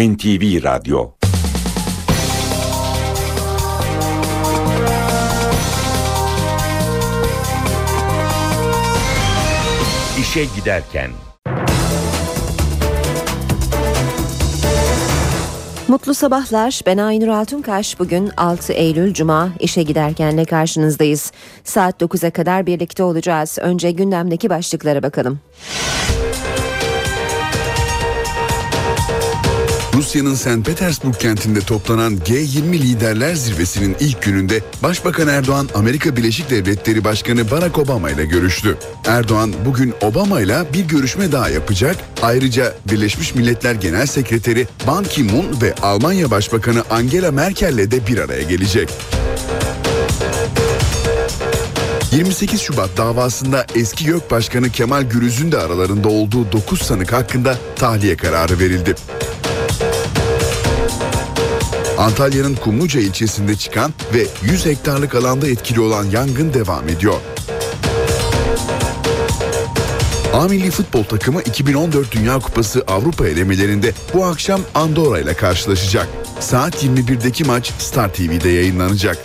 NTV Radyo. İşe giderken. Mutlu sabahlar, ben Aynur Altunkaş. Bugün 6 Eylül Cuma, işe giderkenle karşınızdayız. Saat 9'a kadar birlikte olacağız. Önce gündemdeki başlıklara bakalım. Rusya'nın St. Petersburg kentinde toplanan G20 Liderler Zirvesi'nin ilk gününde Başbakan Erdoğan, Amerika Birleşik Devletleri Başkanı Barack Obama ile görüştü. Erdoğan bugün Obama ile bir görüşme daha yapacak. Ayrıca Birleşmiş Milletler Genel Sekreteri Ban Ki-moon ve Almanya Başbakanı Angela Merkel ile de bir araya gelecek. 28 Şubat davasında eski YÖK Başkanı Kemal Gürüz'ün de aralarında olduğu 9 sanık hakkında tahliye kararı verildi. Antalya'nın Kumluca ilçesinde çıkan ve 100 hektarlık alanda etkili olan yangın devam ediyor. A Milli Futbol Takımı 2014 Dünya Kupası Avrupa elemelerinde bu akşam Andorra ile karşılaşacak. Saat 21'deki maç Star TV'de yayınlanacak.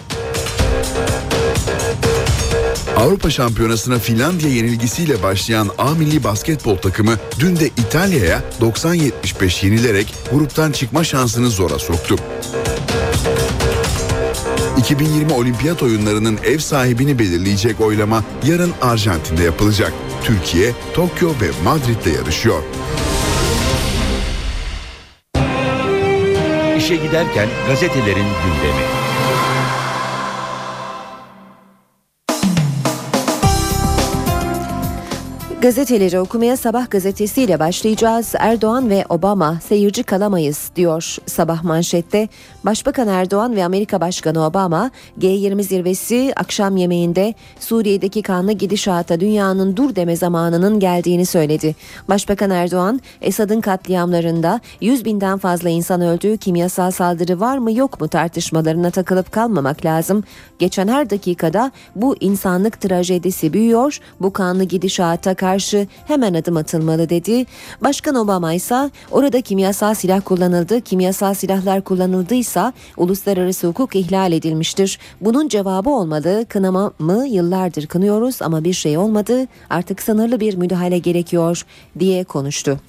Avrupa Şampiyonası'na Finlandiya yenilgisiyle başlayan A Milli Basketbol Takımı dün de İtalya'ya 90-75 yenilerek gruptan çıkma şansını zora soktu. 2020 Olimpiyat Oyunları'nın ev sahibini belirleyecek oylama yarın Arjantin'de yapılacak. Türkiye, Tokyo ve Madrid'de yarışıyor. İşe giderken gazetelerin gündemi. Gazeteleri okumaya Sabah gazetesiyle başlayacağız. Erdoğan ve Obama seyirci kalamayız diyor Sabah manşette. Başbakan Erdoğan ve Amerika Başkanı Obama G20 zirvesi akşam yemeğinde Suriye'deki kanlı gidişata dünyanın dur deme zamanının geldiğini söyledi. Başbakan Erdoğan, Esad'ın katliamlarında 100.000'den fazla insan öldüğü kimyasal saldırı var mı yok mu tartışmalarına takılıp kalmamak lazım. Geçen her dakikada bu insanlık trajedisi büyüyor, bu kanlı gidişata karşı hemen adım atılmalı dedi. Başkan Obama ise orada kimyasal silah kullanıldı, kimyasal silahlar kullanıldıysa uluslararası hukuk ihlal edilmiştir. Bunun cevabı olmalı, kınamamı yıllardır kınıyoruz ama bir şey olmadı, artık sınırlı bir müdahale gerekiyor diye konuştu.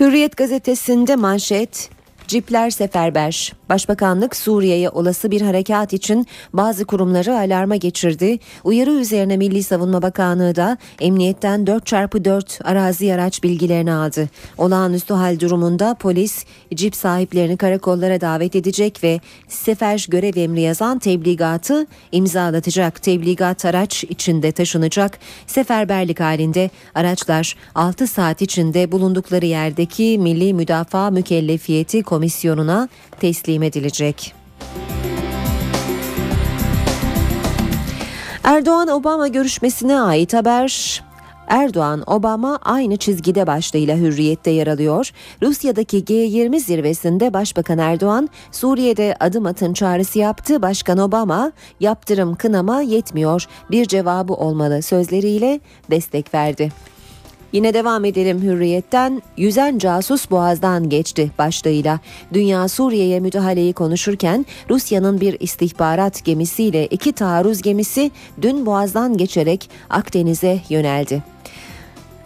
Hürriyet gazetesinde manşet: Cipler seferber. Başbakanlık Suriye'ye olası bir harekat için bazı kurumları alarma geçirdi. Uyarı üzerine Milli Savunma Bakanlığı da emniyetten 4x4 arazi araç bilgilerini aldı. Olağanüstü hal durumunda polis cip sahiplerini karakollara davet edecek ve sefer görev emri yazan tebligatı imzalatacak. Tebligat araç içinde taşınacak. Seferberlik halinde araçlar 6 saat içinde bulundukları yerdeki Milli Müdafaa Mükellefiyeti Komisyonu'na teslim edilecek. Erdoğan-Obama görüşmesine ait haber. Erdoğan-Obama aynı çizgide başlığıyla Hürriyet'te yer alıyor. Rusya'daki G20 zirvesinde Başbakan Erdoğan, Suriye'de adım atın çağrısı yaptı. Başkan Obama, yaptırım kınama yetmiyor, bir cevabı olmalı sözleriyle destek verdi. Yine devam edelim Hürriyet'ten. Yüzen casus boğazdan geçti başlığıyla dünya Suriye'ye müdahaleyi konuşurken Rusya'nın bir istihbarat gemisiyle 2 taarruz gemisi dün boğazdan geçerek Akdeniz'e yöneldi.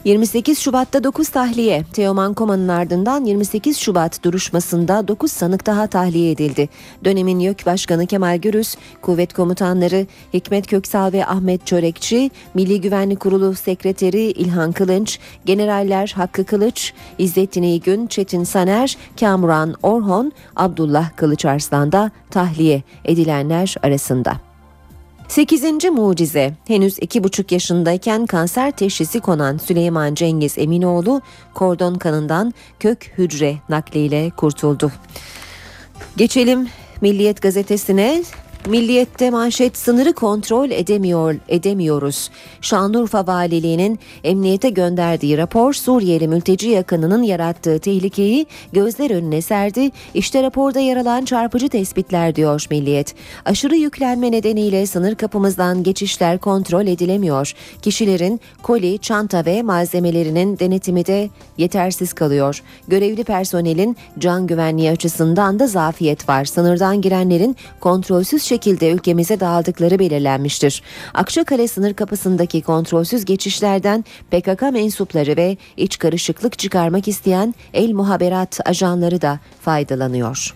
28 Şubat'ta 9 tahliye. Teoman Koma'nın ardından 28 Şubat duruşmasında 9 sanık daha tahliye edildi. Dönemin YÖK Başkanı Kemal Gürüz, kuvvet komutanları Hikmet Köksal ve Ahmet Çörekçi, Milli Güvenlik Kurulu Sekreteri İlhan Kılıç, generaller Hakkı Kılıç, İzzettin İygün, Çetin Saner, Kamuran Orhon, Abdullah Kılıçarslan da tahliye edilenler arasında. 8. mucize. Henüz 2,5 yaşındayken kanser teşhisi konan Süleyman Cengiz Eminoğlu kordon kanından kök hücre nakliyle kurtuldu. Geçelim Milliyet gazetesine. Milliyet'te manşet sınırı kontrol edemiyoruz. Şanlıurfa Valiliği'nin emniyete gönderdiği rapor Suriyeli mülteci yakınının yarattığı tehlikeyi gözler önüne serdi. İşte raporda yer alan çarpıcı tespitler diyor Milliyet. Aşırı yüklenme nedeniyle sınır kapımızdan geçişler kontrol edilemiyor. Kişilerin koli, çanta ve malzemelerinin denetimi de yetersiz kalıyor. Görevli personelin can güvenliği açısından da zafiyet var. Sınırdan girenlerin kontrolsüz şekilde ülkemize dağıldıkları belirlenmiştir. Akçakale sınır kapısındaki kontrolsüz geçişlerden PKK mensupları ve iç karışıklık çıkarmak isteyen el muhaberat ajanları da faydalanıyor.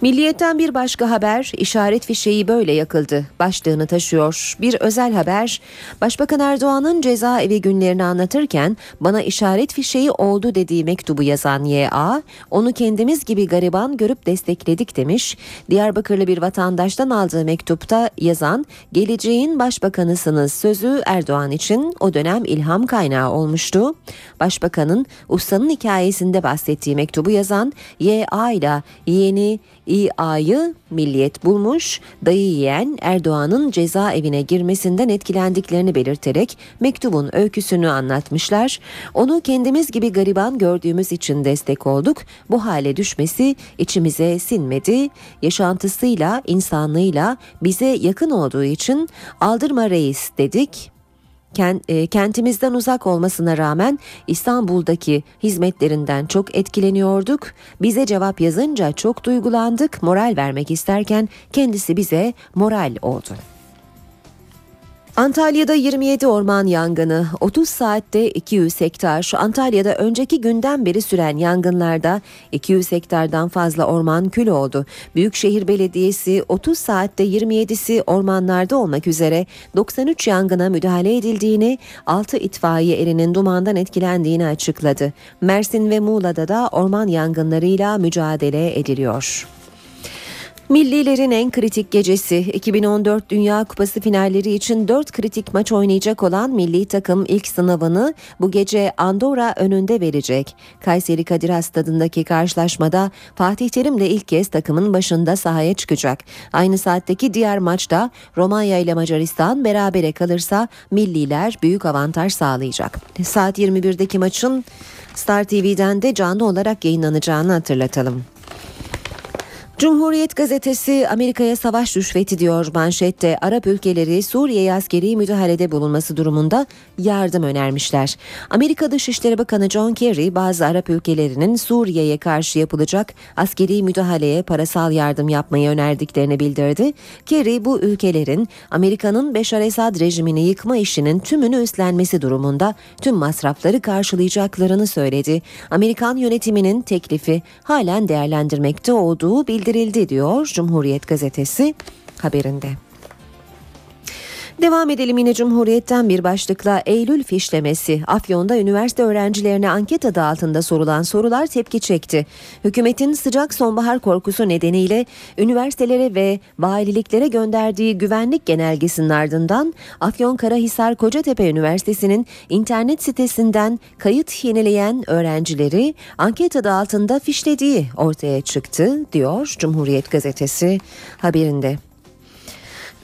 Milliyet'ten bir başka haber, işaret fişeği böyle yakıldı başlığını taşıyor. Bir özel haber, Başbakan Erdoğan'ın cezaevi günlerini anlatırken bana işaret fişeği oldu dediği mektubu yazan Y.A. onu kendimiz gibi gariban görüp destekledik demiş. Diyarbakırlı bir vatandaştan aldığı mektupta yazan geleceğin başbakanısınız sözü Erdoğan için o dönem ilham kaynağı olmuştu. Başbakanın ustanın hikayesinde bahsettiği mektubu yazan Y.A. ile yeğeni İA'yı Milliyet bulmuş, dayı yeğen Erdoğan'ın cezaevine girmesinden etkilendiklerini belirterek mektubun öyküsünü anlatmışlar. Onu kendimiz gibi gariban gördüğümüz için destek olduk. Bu hale düşmesi içimize sinmedi. Yaşantısıyla, insanlığıyla bize yakın olduğu için aldırma reis dedik. Kentimizden uzak olmasına rağmen İstanbul'daki hizmetlerinden çok etkileniyorduk. Bize cevap yazınca çok duygulandık. Moral vermek isterken kendisi bize moral oldu. Antalya'da 27 orman yangını, 30 saatte 200 hektar. Antalya'da önceki günden beri süren yangınlarda 200 hektardan fazla orman kül oldu. Büyükşehir Belediyesi 30 saatte 27'si ormanlarda olmak üzere 93 yangına müdahale edildiğini, 6 itfaiye erinin dumandan etkilendiğini açıkladı. Mersin ve Muğla'da da orman yangınlarıyla mücadele ediliyor. Millilerin en kritik gecesi, 2014 Dünya Kupası finalleri için 4 kritik maç oynayacak olan milli takım ilk sınavını bu gece Andorra önünde verecek. Kayseri Kadir Has Stadı'ndaki karşılaşmada Fatih Terim de ilk kez takımın başında sahaya çıkacak. Aynı saatteki diğer maçta Romanya ile Macaristan berabere kalırsa milliler büyük avantaj sağlayacak. Saat 21'deki maçın Star TV'den de canlı olarak yayınlanacağını hatırlatalım. Cumhuriyet gazetesi Amerika'ya savaş rüşveti diyor manşette. Arap ülkeleri Suriye'ye askeri müdahalede bulunması durumunda yardım önermişler. Amerika Dışişleri Bakanı John Kerry bazı Arap ülkelerinin Suriye'ye karşı yapılacak askeri müdahaleye parasal yardım yapmayı önerdiklerini bildirdi. Kerry bu ülkelerin Amerika'nın Beşar Esad rejimini yıkma işinin tümünü üstlenmesi durumunda tüm masrafları karşılayacaklarını söyledi. Amerikan yönetiminin teklifi halen değerlendirmekte olduğu bildirildi diyor Cumhuriyet gazetesi haberinde. Devam edelim yine Cumhuriyet'ten bir başlıkla. Eylül fişlemesi. Afyon'da üniversite öğrencilerine anket adı altında sorulan sorular tepki çekti. Hükümetin sıcak sonbahar korkusu nedeniyle üniversitelere ve valiliklere gönderdiği güvenlik genelgesinin ardından Afyonkarahisar Kocatepe Üniversitesi'nin internet sitesinden kayıt yenileyen öğrencileri anket adı altında fişlediği ortaya çıktı diyor Cumhuriyet gazetesi haberinde.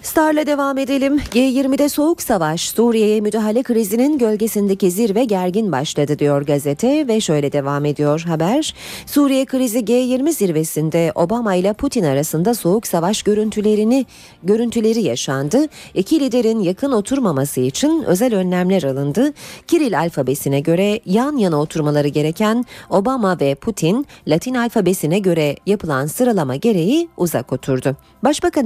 Star'la devam edelim. G20'de soğuk savaş, Suriye'ye müdahale krizinin gölgesindeki zirve gergin başladı diyor gazete ve şöyle devam ediyor haber. Suriye krizi G20 zirvesinde Obama ile Putin arasında soğuk savaş görüntüleri yaşandı. İki liderin yakın oturmaması için özel önlemler alındı. Kiril alfabesine göre yan yana oturmaları gereken Obama ve Putin, Latin alfabesine göre yapılan sıralama gereği uzak oturdu. Başbakan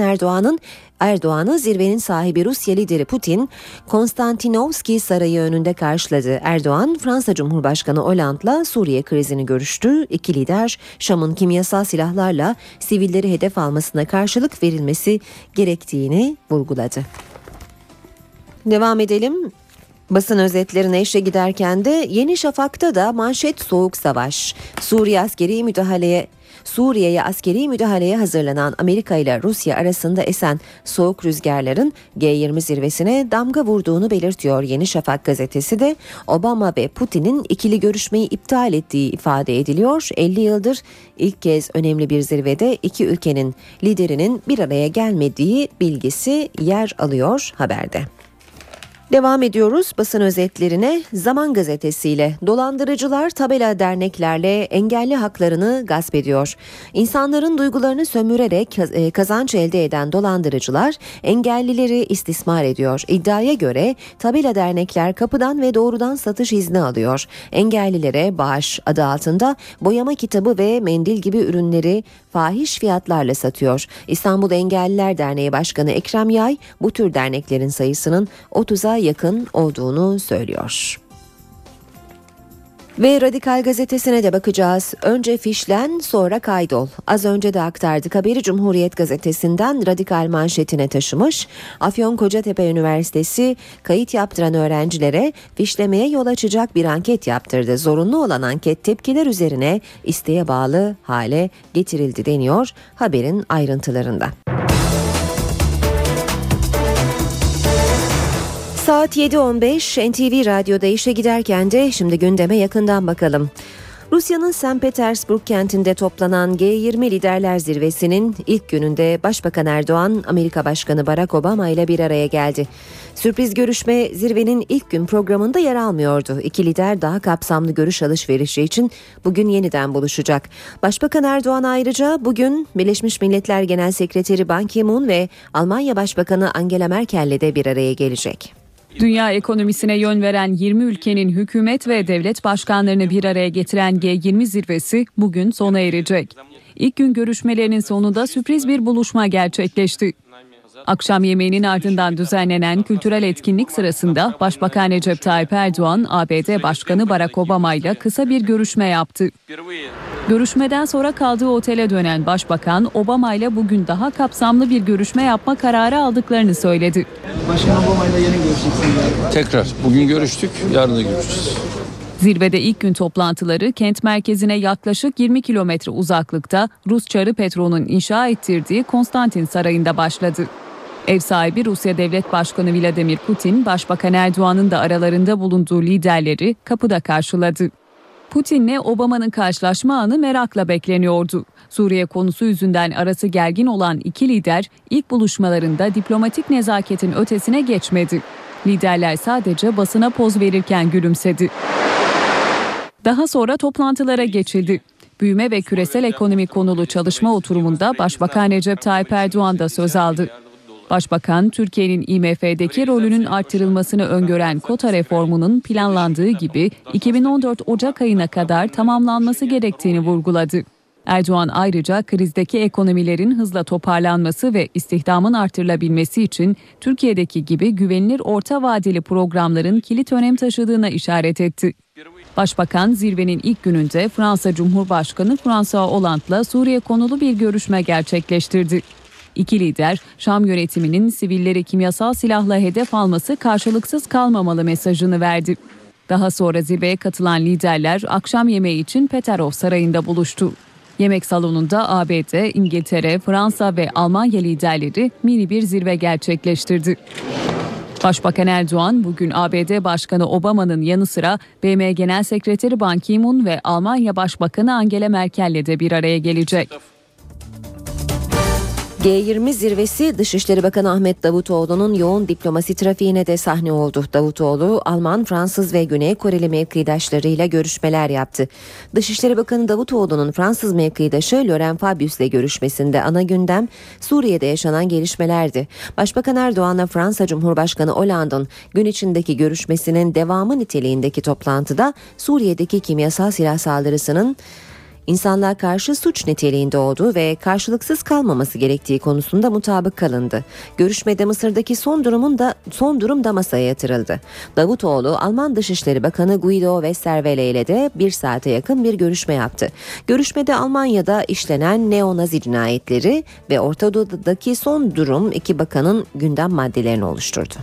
Erdoğan'ı zirvenin sahibi Rusya lideri Putin, Konstantinovski Sarayı önünde karşıladı. Erdoğan, Fransa Cumhurbaşkanı Hollande'la Suriye krizini görüştü. İki lider, Şam'ın kimyasal silahlarla sivilleri hedef almasına karşılık verilmesi gerektiğini vurguladı. Devam edelim. Basın özetlerine işe giderken de Yeni Şafak'ta da manşet soğuk savaş. Suriye'ye askeri müdahaleye hazırlanan Amerika ile Rusya arasında esen soğuk rüzgarların G20 zirvesine damga vurduğunu belirtiyor Yeni Şafak gazetesi de. Obama ve Putin'in ikili görüşmeyi iptal ettiği ifade ediliyor. 50 yıldır ilk kez önemli bir zirvede iki ülkenin liderinin bir araya gelmediği bilgisi yer alıyor haberde. Devam ediyoruz basın özetlerine. Zaman gazetesiyle dolandırıcılar tabela derneklerle engelli haklarını gasp ediyor. İnsanların duygularını sömürerek kazanç elde eden dolandırıcılar engellileri istismar ediyor. İddiaya göre tabela dernekler kapıdan ve doğrudan satış izni alıyor. Engellilere bağış adı altında boyama kitabı ve mendil gibi ürünleri fahiş fiyatlarla satıyor. İstanbul Engelliler Derneği Başkanı Ekrem Yay bu tür derneklerin sayısının 30'a yakın olduğunu söylüyor. Ve Radikal gazetesine de bakacağız. Önce fişlen, sonra kaydol. Az önce de aktardık haberi. Cumhuriyet gazetesinden Radikal manşetine taşımış. Afyonkocatepe Üniversitesi kayıt yaptıran öğrencilere fişlemeye yol açacak bir anket yaptırdı. Zorunlu olan anket tepkiler üzerine isteğe bağlı hale getirildi deniyor haberin ayrıntılarında. Saat 7.15 NTV Radyo'da işe giderken de şimdi gündeme yakından bakalım. Rusya'nın St. Petersburg kentinde toplanan G20 Liderler Zirvesi'nin ilk gününde Başbakan Erdoğan, Amerika Başkanı Barack Obama ile bir araya geldi. Sürpriz görüşme zirvenin ilk gün programında yer almıyordu. İki lider daha kapsamlı görüş alışverişi için bugün yeniden buluşacak. Başbakan Erdoğan ayrıca bugün Birleşmiş Milletler Genel Sekreteri Ban Ki-moon ve Almanya Başbakanı Angela Merkel ile de bir araya gelecek. Dünya ekonomisine yön veren 20 ülkenin hükümet ve devlet başkanlarını bir araya getiren G20 zirvesi bugün sona erecek. İlk gün görüşmelerinin sonunda sürpriz bir buluşma gerçekleşti. Akşam yemeğinin ardından düzenlenen kültürel etkinlik sırasında Başbakan Recep Tayyip Erdoğan, ABD Başkanı Barack Obama ile kısa bir görüşme yaptı. Görüşmeden sonra kaldığı otele dönen Başbakan, Obama ile bugün daha kapsamlı bir görüşme yapma kararı aldıklarını söyledi. Başkan Obama ile yarın görüşeceksiniz galiba. Tekrar bugün görüştük, yarın da görüşeceğiz. Zirvede ilk gün toplantıları kent merkezine yaklaşık 20 kilometre uzaklıkta Rus Çarı Petro'nun inşa ettirdiği Konstantin Sarayı'nda başladı. Ev sahibi Rusya Devlet Başkanı Vladimir Putin, Başbakan Erdoğan'ın da aralarında bulunduğu liderleri kapıda karşıladı. Putin'le Obama'nın karşılaşma anı merakla bekleniyordu. Suriye konusu yüzünden arası gergin olan iki lider ilk buluşmalarında diplomatik nezaketin ötesine geçmedi. Liderler sadece basına poz verirken gülümsedi. Daha sonra toplantılara geçildi. Büyüme ve küresel ekonomi konulu çalışma oturumunda Başbakan Recep Tayyip Erdoğan da söz aldı. Başbakan, Türkiye'nin IMF'deki rolünün artırılmasını öngören kota reformunun planlandığı gibi 2014 Ocak ayına kadar tamamlanması gerektiğini vurguladı. Erdoğan ayrıca krizdeki ekonomilerin hızla toparlanması ve istihdamın artırılabilmesi için Türkiye'deki gibi güvenilir orta vadeli programların kilit önem taşıdığına işaret etti. Başbakan zirvenin ilk gününde Fransa Cumhurbaşkanı François Hollande'la Suriye konulu bir görüşme gerçekleştirdi. İki lider, Şam yönetiminin sivilleri kimyasal silahla hedef alması karşılıksız kalmamalı mesajını verdi. Daha sonra zirveye katılan liderler akşam yemeği için Peterhof Sarayı'nda buluştu. Yemek salonunda ABD, İngiltere, Fransa ve Almanya liderleri mini bir zirve gerçekleştirdi. Başbakan Erdoğan bugün ABD Başkanı Obama'nın yanı sıra BM Genel Sekreteri Ban Ki-moon ve Almanya Başbakanı Angela Merkel'le de bir araya gelecek. G20 zirvesi Dışişleri Bakanı Ahmet Davutoğlu'nun yoğun diplomasi trafiğine de sahne oldu. Davutoğlu, Alman, Fransız ve Güney Koreli mevkidaşlarıyla görüşmeler yaptı. Dışişleri Bakanı Davutoğlu'nun Fransız mevkidaşı Laurent Fabius'le görüşmesinde ana gündem Suriye'de yaşanan gelişmelerdi. Başbakan Erdoğan'la Fransa Cumhurbaşkanı Hollande'ın gün içindeki görüşmesinin devamı niteliğindeki toplantıda Suriye'deki kimyasal silah saldırısının İnsanlığa karşı suç niteliğinde olduğu ve karşılıksız kalmaması gerektiği konusunda mutabık kalındı. Görüşmede Mısır'daki son durum da masaya yatırıldı. Davutoğlu, Alman Dışişleri Bakanı Guido Westerwelle ile de bir saate yakın bir görüşme yaptı. Görüşmede Almanya'da işlenen neonazi cinayetleri ve Orta Doğu'daki son durum iki bakanın gündem maddelerini oluşturdu.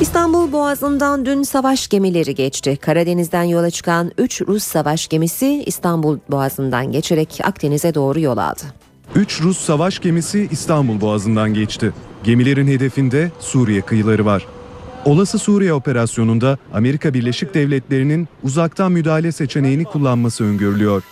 İstanbul Boğazı'ndan dün savaş gemileri geçti. Karadeniz'den yola çıkan 3 Rus savaş gemisi İstanbul Boğazı'ndan geçerek Akdeniz'e doğru yol aldı. 3 Rus savaş gemisi İstanbul Boğazı'ndan geçti. Gemilerin hedefinde Suriye kıyıları var. Olası Suriye operasyonunda Amerika Birleşik Devletleri'nin uzaktan müdahale seçeneğini kullanması öngörülüyor.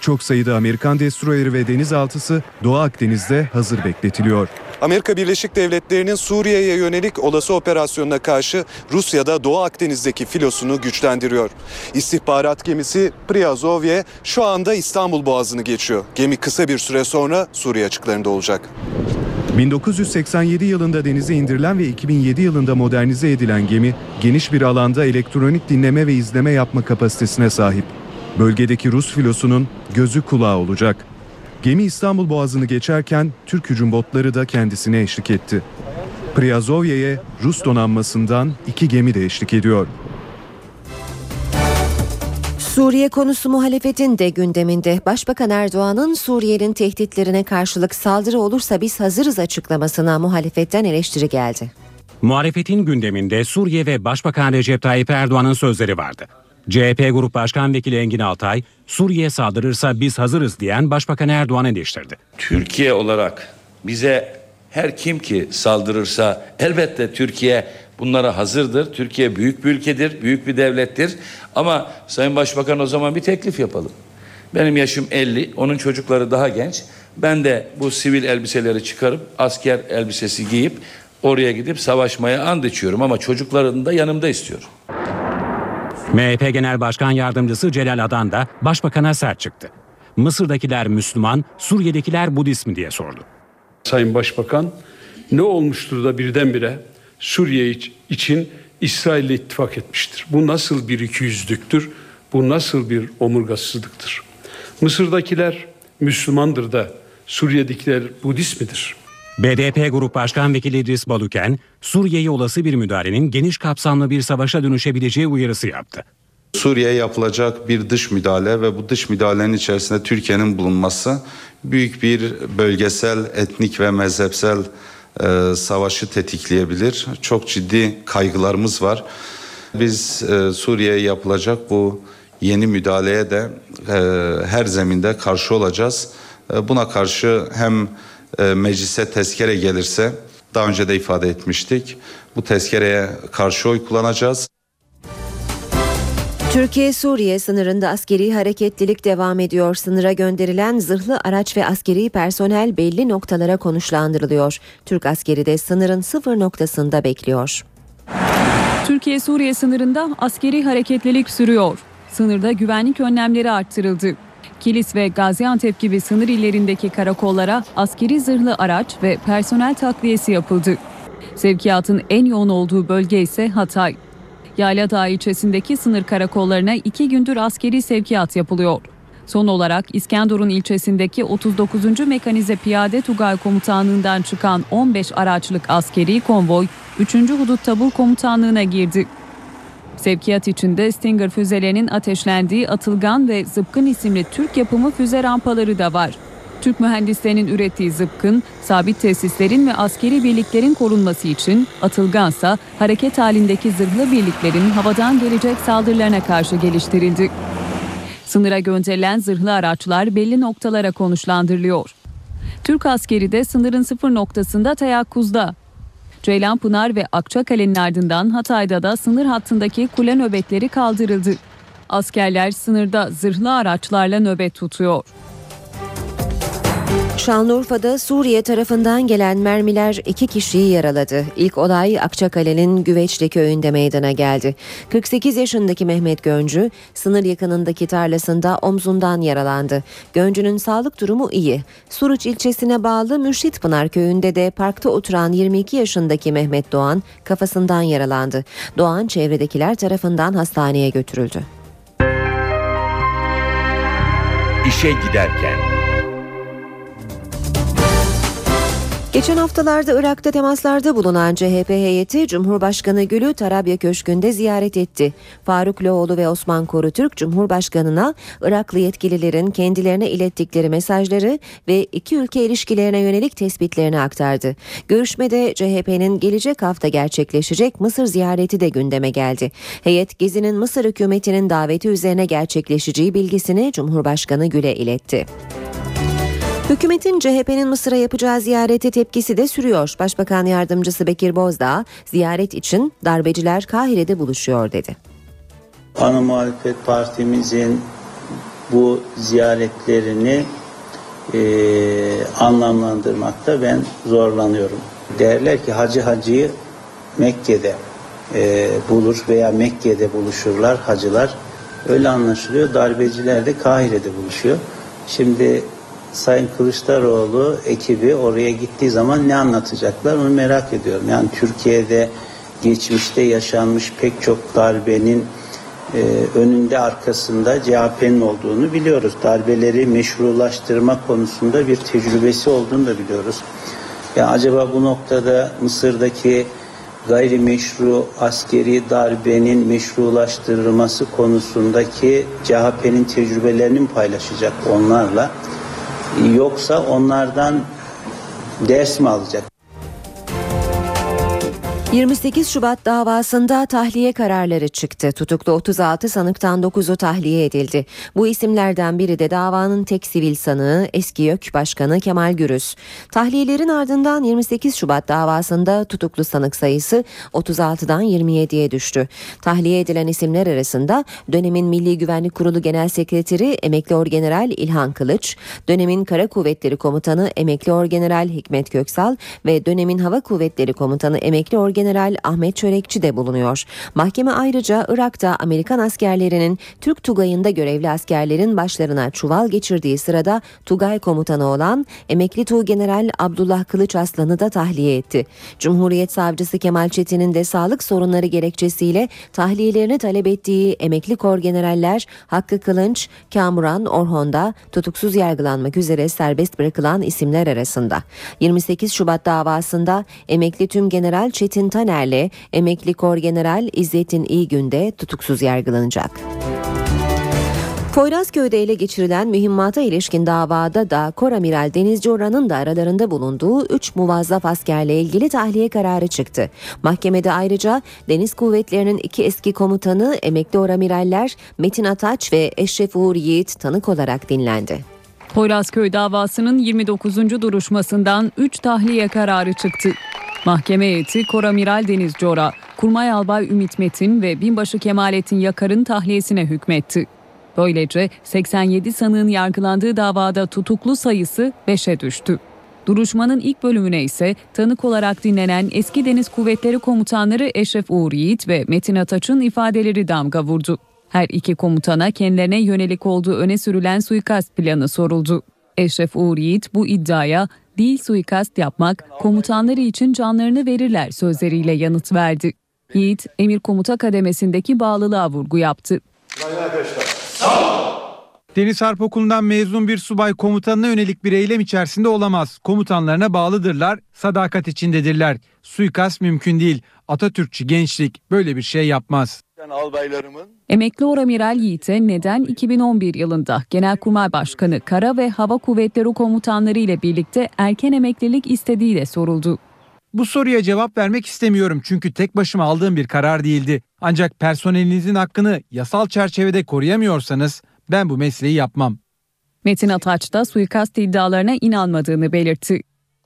Çok sayıda Amerikan destroyeri ve denizaltısı Doğu Akdeniz'de hazır bekletiliyor. Amerika Birleşik Devletleri'nin Suriye'ye yönelik olası operasyonuna karşı Rusya'da Doğu Akdeniz'deki filosunu güçlendiriyor. İstihbarat gemisi Priyazovye şu anda İstanbul Boğazı'nı geçiyor. Gemi kısa bir süre sonra Suriye açıklarında olacak. 1987 yılında denize indirilen ve 2007 yılında modernize edilen gemi geniş bir alanda elektronik dinleme ve izleme yapma kapasitesine sahip. Bölgedeki Rus filosunun gözü kulağı olacak. Gemi İstanbul Boğazı'nı geçerken Türk hücum botları da kendisine eşlik etti. Priyazovye'ye Rus donanmasından 2 gemi de eşlik ediyor. Suriye konusu muhalefetin de gündeminde. Başbakan Erdoğan'ın Suriye'nin tehditlerine karşılık saldırı olursa biz hazırız açıklamasına muhalefetten eleştiri geldi. Muhalefetin gündeminde Suriye ve Başbakan Recep Tayyip Erdoğan'ın sözleri vardı. CHP Grup Başkan Vekili Engin Altay, Suriye saldırırsa biz hazırız diyen Başbakan Erdoğan'ı eleştirdi. Türkiye olarak bize her kim ki saldırırsa elbette Türkiye bunlara hazırdır. Türkiye büyük bir ülkedir, büyük bir devlettir. Ama Sayın Başbakan o zaman bir teklif yapalım. Benim yaşım 50, onun çocukları daha genç. Ben de bu sivil elbiseleri çıkarıp asker elbisesi giyip oraya gidip savaşmaya and içiyorum. Ama çocuklarını da yanımda istiyorum. MHP Genel Başkan Yardımcısı Celal Adan da Başbakan'a sert çıktı. Mısır'dakiler Müslüman, Suriye'dekiler Budist mi diye sordu. Sayın Başbakan, ne olmuştur da birdenbire Suriye için İsrail'le ittifak etmiştir? Bu nasıl bir ikiyüzlüktür? Bu nasıl bir omurgasızlıktır? Mısır'dakiler Müslümandır da Suriye'dekiler Budist midir? BDP Grup Başkan Vekili İdris Baluken, Suriye'ye olası bir müdahalenin geniş kapsamlı bir savaşa dönüşebileceği uyarısı yaptı. Suriye'ye yapılacak bir dış müdahale ve bu dış müdahalenin içerisinde Türkiye'nin bulunması büyük bir bölgesel, etnik ve mezhepsel savaşı tetikleyebilir. Çok ciddi kaygılarımız var. Biz Suriye'ye yapılacak bu yeni müdahaleye de her zeminde karşı olacağız. Buna karşı hem meclise tezkere gelirse, daha önce de ifade etmiştik, bu tezkereye karşı oy kullanacağız. Türkiye-Suriye sınırında askeri hareketlilik devam ediyor. Sınıra gönderilen zırhlı araç ve askeri personel belli noktalara konuşlandırılıyor. Türk askeri de sınırın sıfır noktasında bekliyor. Türkiye-Suriye sınırında askeri hareketlilik sürüyor. Sınırda güvenlik önlemleri arttırıldı. Kilis ve Gaziantep gibi sınır illerindeki karakollara askeri zırhlı araç ve personel takviyesi yapıldı. Sevkiyatın en yoğun olduğu bölge ise Hatay. Yayladağ ilçesindeki sınır karakollarına 2 gündür askeri sevkiyat yapılıyor. Son olarak İskenderun ilçesindeki 39. Mekanize Piyade Tugay Komutanlığı'ndan çıkan 15 araçlık askeri konvoy 3. Hudut Tabur Komutanlığı'na girdi. Sevkiyat içinde Stinger füzelerinin ateşlendiği Atılgan ve Zıpkın isimli Türk yapımı füze rampaları da var. Türk mühendislerinin ürettiği Zıpkın, sabit tesislerin ve askeri birliklerin korunması için, Atılgansa hareket halindeki zırhlı birliklerin havadan gelecek saldırılarına karşı geliştirildi. Sınıra gönderilen zırhlı araçlar belli noktalara konuşlandırılıyor. Türk askeri de sınırın sıfır noktasında teyakkuzda. Ceylanpınar ve Akçakale'nin ardından Hatay'da da sınır hattındaki kule nöbetleri kaldırıldı. Askerler sınırda zırhlı araçlarla nöbet tutuyor. Şanlıurfa'da Suriye tarafından gelen mermiler 2 kişiyi yaraladı. İlk olay Akçakale'nin Güveçli köyünde meydana geldi. 48 yaşındaki Mehmet Göncü sınır yakınındaki tarlasında omzundan yaralandı. Göncü'nün sağlık durumu iyi. Suruç ilçesine bağlı Mürşitpınar köyünde de parkta oturan 22 yaşındaki Mehmet Doğan kafasından yaralandı. Doğan çevredekiler tarafından hastaneye götürüldü. İşe giderken. Geçen haftalarda Irak'ta temaslarda bulunan CHP heyeti Cumhurbaşkanı Gül'ü Tarabya Köşkü'nde ziyaret etti. Faruk Loğlu ve Osman Korutürk Cumhurbaşkanı'na Iraklı yetkililerin kendilerine ilettikleri mesajları ve iki ülke ilişkilerine yönelik tespitlerini aktardı. Görüşmede CHP'nin gelecek hafta gerçekleşecek Mısır ziyareti de gündeme geldi. Heyet gezinin Mısır hükümetinin daveti üzerine gerçekleşeceği bilgisini Cumhurbaşkanı Gül'e iletti. Hükümetin CHP'nin Mısır'a yapacağı ziyarete tepkisi de sürüyor. Başbakan Yardımcısı Bekir Bozdağ, ziyaret için darbeciler Kahire'de buluşuyor dedi. Ana muhalefet partimizin bu ziyaretlerini anlamlandırmakta ben zorlanıyorum. Derler ki Hacı Hacı'yı Mekke'de bulur veya Mekke'de buluşurlar hacılar. Öyle anlaşılıyor. Darbeciler de Kahire'de buluşuyor. Şimdi Sayın Kılıçdaroğlu ekibi oraya gittiği zaman ne anlatacaklar onu merak ediyorum. Yani Türkiye'de geçmişte yaşanmış pek çok darbenin önünde arkasında CHP'nin olduğunu biliyoruz. Darbeleri meşrulaştırma konusunda bir tecrübesi olduğunu da biliyoruz. Yani acaba bu noktada Mısır'daki gayrimeşru askeri darbenin meşrulaştırılması konusundaki CHP'nin tecrübelerini mi paylaşacak onlarla? Yoksa onlardan ders mi alacak? 28 Şubat davasında tahliye kararları çıktı. Tutuklu 36 sanıktan 9'u tahliye edildi. Bu isimlerden biri de davanın tek sivil sanığı eski YÖK Başkanı Kemal Gürüz. Tahliyelerin ardından 28 Şubat davasında tutuklu sanık sayısı 36'dan 27'ye düştü. Tahliye edilen isimler arasında dönemin Milli Güvenlik Kurulu Genel Sekreteri Emekli Orgeneral İlhan Kılıç, dönemin Kara Kuvvetleri Komutanı Emekli Orgeneral Hikmet Köksal ve dönemin Hava Kuvvetleri Komutanı Emekli General Ahmet Çörekçi de bulunuyor. Mahkeme ayrıca Irak'ta Amerikan askerlerinin Türk Tugay'ında görevli askerlerin başlarına çuval geçirdiği sırada Tugay komutanı olan emekli Tuğgeneral Abdullah Kılıçarslan'ı da tahliye etti. Cumhuriyet Savcısı Kemal Çetin'in de sağlık sorunları gerekçesiyle tahliyelerini talep ettiği emekli korgeneraller Hakkı Kılıç, Kamuran Orhon da tutuksuz yargılanmak üzere serbest bırakılan isimler arasında. 28 Şubat davasında emekli Tümgeneral Çetin Taner'le emekli Korgeneral İzzettin İygün de tutuksuz yargılanacak. Poyrazköy'de ele geçirilen mühimmata ilişkin davada da Koramiral Deniz Cora'nın da aralarında bulunduğu 3 muvazzaf askerle ilgili tahliye kararı çıktı. Mahkemede ayrıca Deniz Kuvvetleri'nin iki eski komutanı emekli oramiraller Metin Ataç ve Eşref Uğur Yiğit tanık olarak dinlendi. Poyrazköy davasının 29. duruşmasından 3 tahliye kararı çıktı. Mahkeme heyeti Koramiral Deniz Cora, Kurmay Albay Ümit Metin ve Binbaşı Kemalettin Yakar'ın tahliyesine hükmetti. Böylece 87 sanığın yargılandığı davada tutuklu sayısı 5'e düştü. Duruşmanın ilk bölümüne ise tanık olarak dinlenen eski Deniz Kuvvetleri Komutanları Eşref Uğur Yiğit ve Metin Ataç'ın ifadeleri damga vurdu. Her iki komutana kendilerine yönelik olduğu öne sürülen suikast planı soruldu. Eşref Uğur Yiğit bu iddiaya "Değil suikast yapmak, komutanları için canlarını verirler" sözleriyle yanıt verdi. Yiğit, emir komuta kademesindeki bağlılığa vurgu yaptı. Deniz Harp Okulu'ndan mezun bir subay komutanına yönelik bir eylem içerisinde olamaz. Komutanlarına bağlıdırlar, sadakat içindedirler. Suikast mümkün değil. Atatürkçü gençlik böyle bir şey yapmaz. Emekli Oramiral Yiğit'e neden 2011 yılında Genelkurmay Başkanı Kara ve Hava Kuvvetleri Komutanları ile birlikte erken emeklilik istediği de soruldu. Bu soruya cevap vermek istemiyorum çünkü tek başıma aldığım bir karar değildi. Ancak personelinizin hakkını yasal çerçevede koruyamıyorsanız ben bu mesleği yapmam. Metin Ataç da suikast iddialarına inanmadığını belirtti.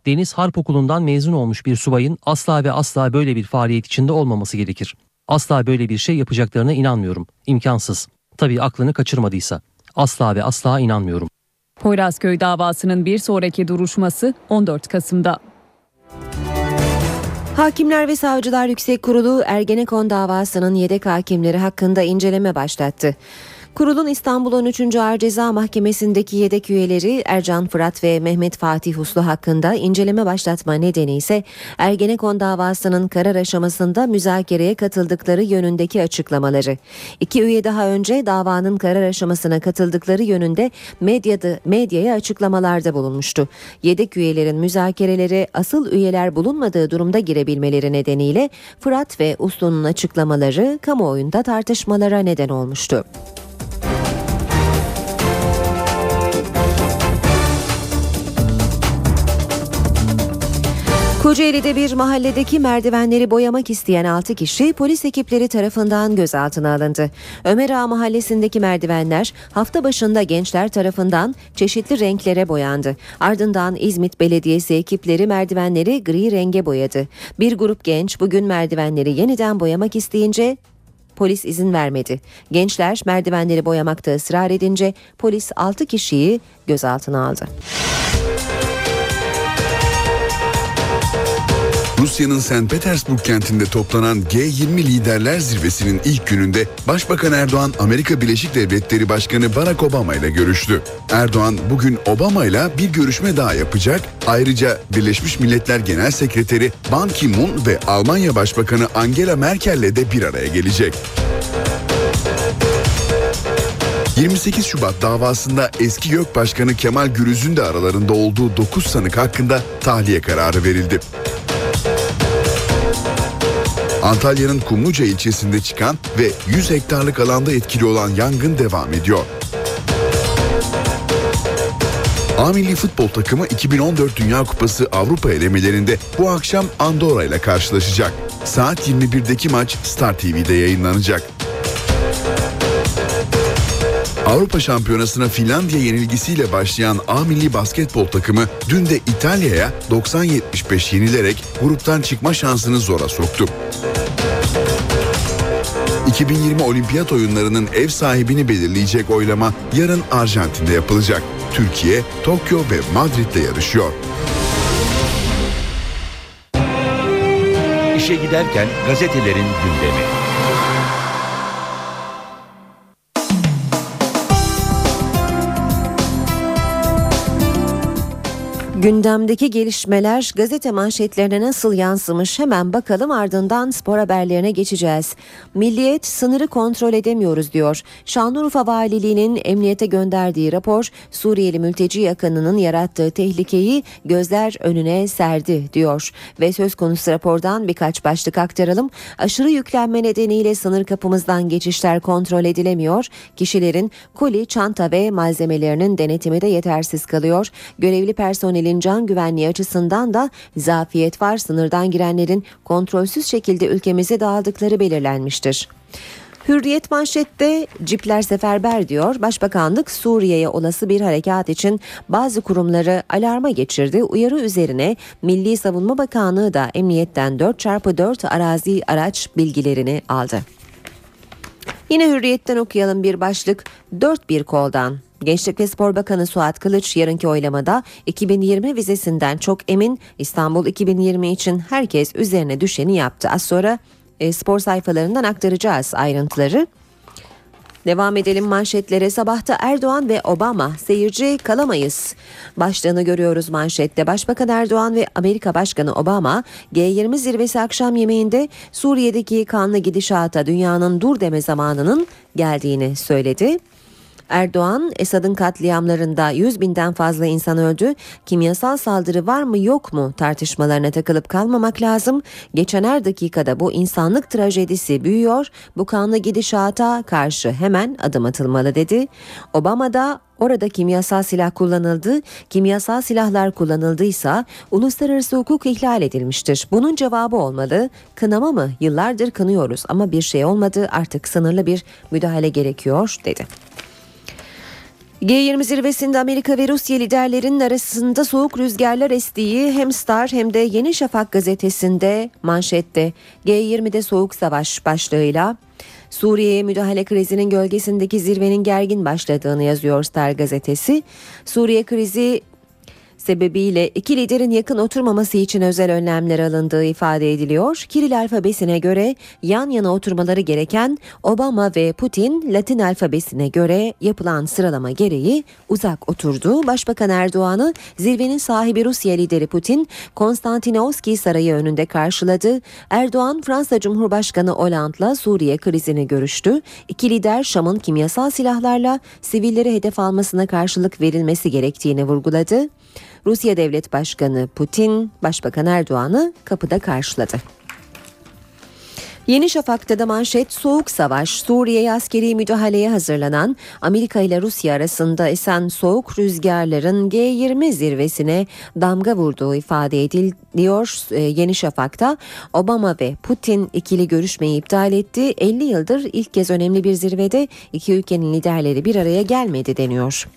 Deniz Harp Okulu'ndan mezun olmuş bir subayın asla ve asla böyle bir faaliyet içinde olmaması gerekir. Asla böyle bir şey yapacaklarına inanmıyorum. İmkansız. Tabii aklını kaçırmadıysa. Asla ve asla inanmıyorum. Poyrazköy davasının bir sonraki duruşması 14 Kasım'da. Hakimler ve Savcılar Yüksek Kurulu Ergenekon davasının yedek hakimleri hakkında inceleme başlattı. Kurulun İstanbul 13. Ağır Ceza Mahkemesi'ndeki yedek üyeleri Ercan Fırat ve Mehmet Fatih Uslu hakkında inceleme başlatma nedeni ise Ergenekon davasının karar aşamasında müzakereye katıldıkları yönündeki açıklamaları. İki üye daha önce davanın karar aşamasına katıldıkları yönünde medyaya açıklamalarda bulunmuştu. Yedek üyelerin müzakerelere asıl üyeler bulunmadığı durumda girebilmeleri nedeniyle Fırat ve Uslu'nun açıklamaları kamuoyunda tartışmalara neden olmuştu. Kocaeli'de bir mahalledeki merdivenleri boyamak isteyen 6 kişi polis ekipleri tarafından gözaltına alındı. Ömer Ağa mahallesindeki merdivenler hafta başında gençler tarafından çeşitli renklere boyandı. Ardından İzmit Belediyesi ekipleri merdivenleri gri renge boyadı. Bir grup genç bugün merdivenleri yeniden boyamak isteyince polis izin vermedi. Gençler merdivenleri boyamakta ısrar edince polis 6 kişiyi gözaltına aldı. Rusya'nın St. Petersburg kentinde toplanan G20 Liderler Zirvesi'nin ilk gününde Başbakan Erdoğan, Amerika Birleşik Devletleri Başkanı Barack Obama ile görüştü. Erdoğan bugün Obama ile bir görüşme daha yapacak. Ayrıca Birleşmiş Milletler Genel Sekreteri Ban Ki-moon ve Almanya Başbakanı Angela Merkel ile de bir araya gelecek. 28 Şubat davasında eski YÖK Başkanı Kemal Gürüz'ün de aralarında olduğu 9 sanık hakkında tahliye kararı verildi. Antalya'nın Kumluca ilçesinde çıkan ve 100 hektarlık alanda etkili olan yangın devam ediyor. A Milli Futbol Takımı 2014 Dünya Kupası Avrupa elemelerinde bu akşam Andorra ile karşılaşacak. Saat 21'deki maç Star TV'de yayınlanacak. Avrupa Şampiyonası'na Finlandiya yenilgisiyle başlayan A Milli Basketbol Takımı dün de İtalya'ya 90-75 yenilerek gruptan çıkma şansını zora soktu. 2020 Olimpiyat Oyunları'nın ev sahibini belirleyecek oylama yarın Arjantin'de yapılacak. Türkiye, Tokyo ve Madrid'de yarışıyor. İşe giderken gazetelerin gündemi. Gündemdeki gelişmeler gazete manşetlerine nasıl yansımış hemen bakalım, ardından spor haberlerine geçeceğiz. Milliyet, sınırı kontrol edemiyoruz diyor. Şanlıurfa Valiliği'nin emniyete gönderdiği rapor Suriyeli mülteci yakınının yarattığı tehlikeyi gözler önüne serdi diyor. Ve söz konusu rapordan birkaç başlık aktaralım. Aşırı yüklenme nedeniyle sınır kapımızdan geçişler kontrol edilemiyor. Kişilerin koli, çanta ve malzemelerinin denetimi de yetersiz kalıyor. Görevli personelin can güvenliği açısından da zafiyet var. Sınırdan girenlerin kontrolsüz şekilde ülkemize dağıldıkları belirlenmiştir. Hürriyet manşette cipler seferber diyor. Başbakanlık Suriye'ye olası bir harekat için bazı kurumları alarma geçirdi. Uyarı üzerine Milli Savunma Bakanlığı da emniyetten 4x4 arazi araç bilgilerini aldı. Yine Hürriyet'ten okuyalım bir başlık. 4 bir koldan. Gençlik ve Spor Bakanı Suat Kılıç yarınki oylamada 2020 vizesinden çok emin, İstanbul 2020 için herkes üzerine düşeni yaptı. Az sonra spor sayfalarından aktaracağız ayrıntıları. Devam edelim manşetlere. Sabahta Erdoğan ve Obama, seyirci kalamayız başlığını görüyoruz manşette. Başbakan Erdoğan ve Amerika Başkanı Obama G20 zirvesi akşam yemeğinde Suriye'deki kanlı gidişata dünyanın dur deme zamanının geldiğini söyledi. Erdoğan, Esad'ın katliamlarında 100.000'den fazla insan öldü. Kimyasal saldırı var mı yok mu tartışmalarına takılıp kalmamak lazım. Geçen her dakikada bu insanlık trajedisi büyüyor. Bu kanlı gidişata karşı hemen adım atılmalı dedi. Obama da orada kimyasal silah kullanıldı. Kimyasal silahlar kullanıldıysa uluslararası hukuk ihlal edilmiştir. Bunun cevabı olmalı. Kınama mı? Yıllardır kınıyoruz ama bir şey olmadı. Artık sınırlı bir müdahale gerekiyor dedi. G20 zirvesinde Amerika ve Rusya liderlerinin arasında soğuk rüzgarlar estiği hem Star hem de Yeni Şafak gazetesinde manşette. G20'de soğuk savaş başlığıyla Suriye'ye müdahale krizinin gölgesindeki zirvenin gergin başladığını yazıyor Star gazetesi. Suriye krizi sebebiyle iki liderin yakın oturmaması için özel önlemler alındığı ifade ediliyor. Kiril alfabesine göre yan yana oturmaları gereken Obama ve Putin, Latin alfabesine göre yapılan sıralama gereği uzak oturdu. Başbakan Erdoğan'ı zirvenin sahibi Rusya lideri Putin, Konstantinovski Sarayı önünde karşıladı. Erdoğan, Fransa Cumhurbaşkanı Hollande'la Suriye krizini görüştü. İki lider Şam'ın kimyasal silahlarla sivilleri hedef almasına karşılık verilmesi gerektiğini vurguladı. Rusya Devlet Başkanı Putin, Başbakan Erdoğan'ı kapıda karşıladı. Yeni Şafak'ta da manşet soğuk savaş. Suriye'ye askeri müdahaleye hazırlanan Amerika ile Rusya arasında esen soğuk rüzgarların G20 zirvesine damga vurduğu ifade ediliyor. Yeni Şafak'ta Obama ve Putin ikili görüşmeyi iptal etti. 50 yıldır ilk kez önemli bir zirvede iki ülkenin liderleri bir araya gelmedi deniyor.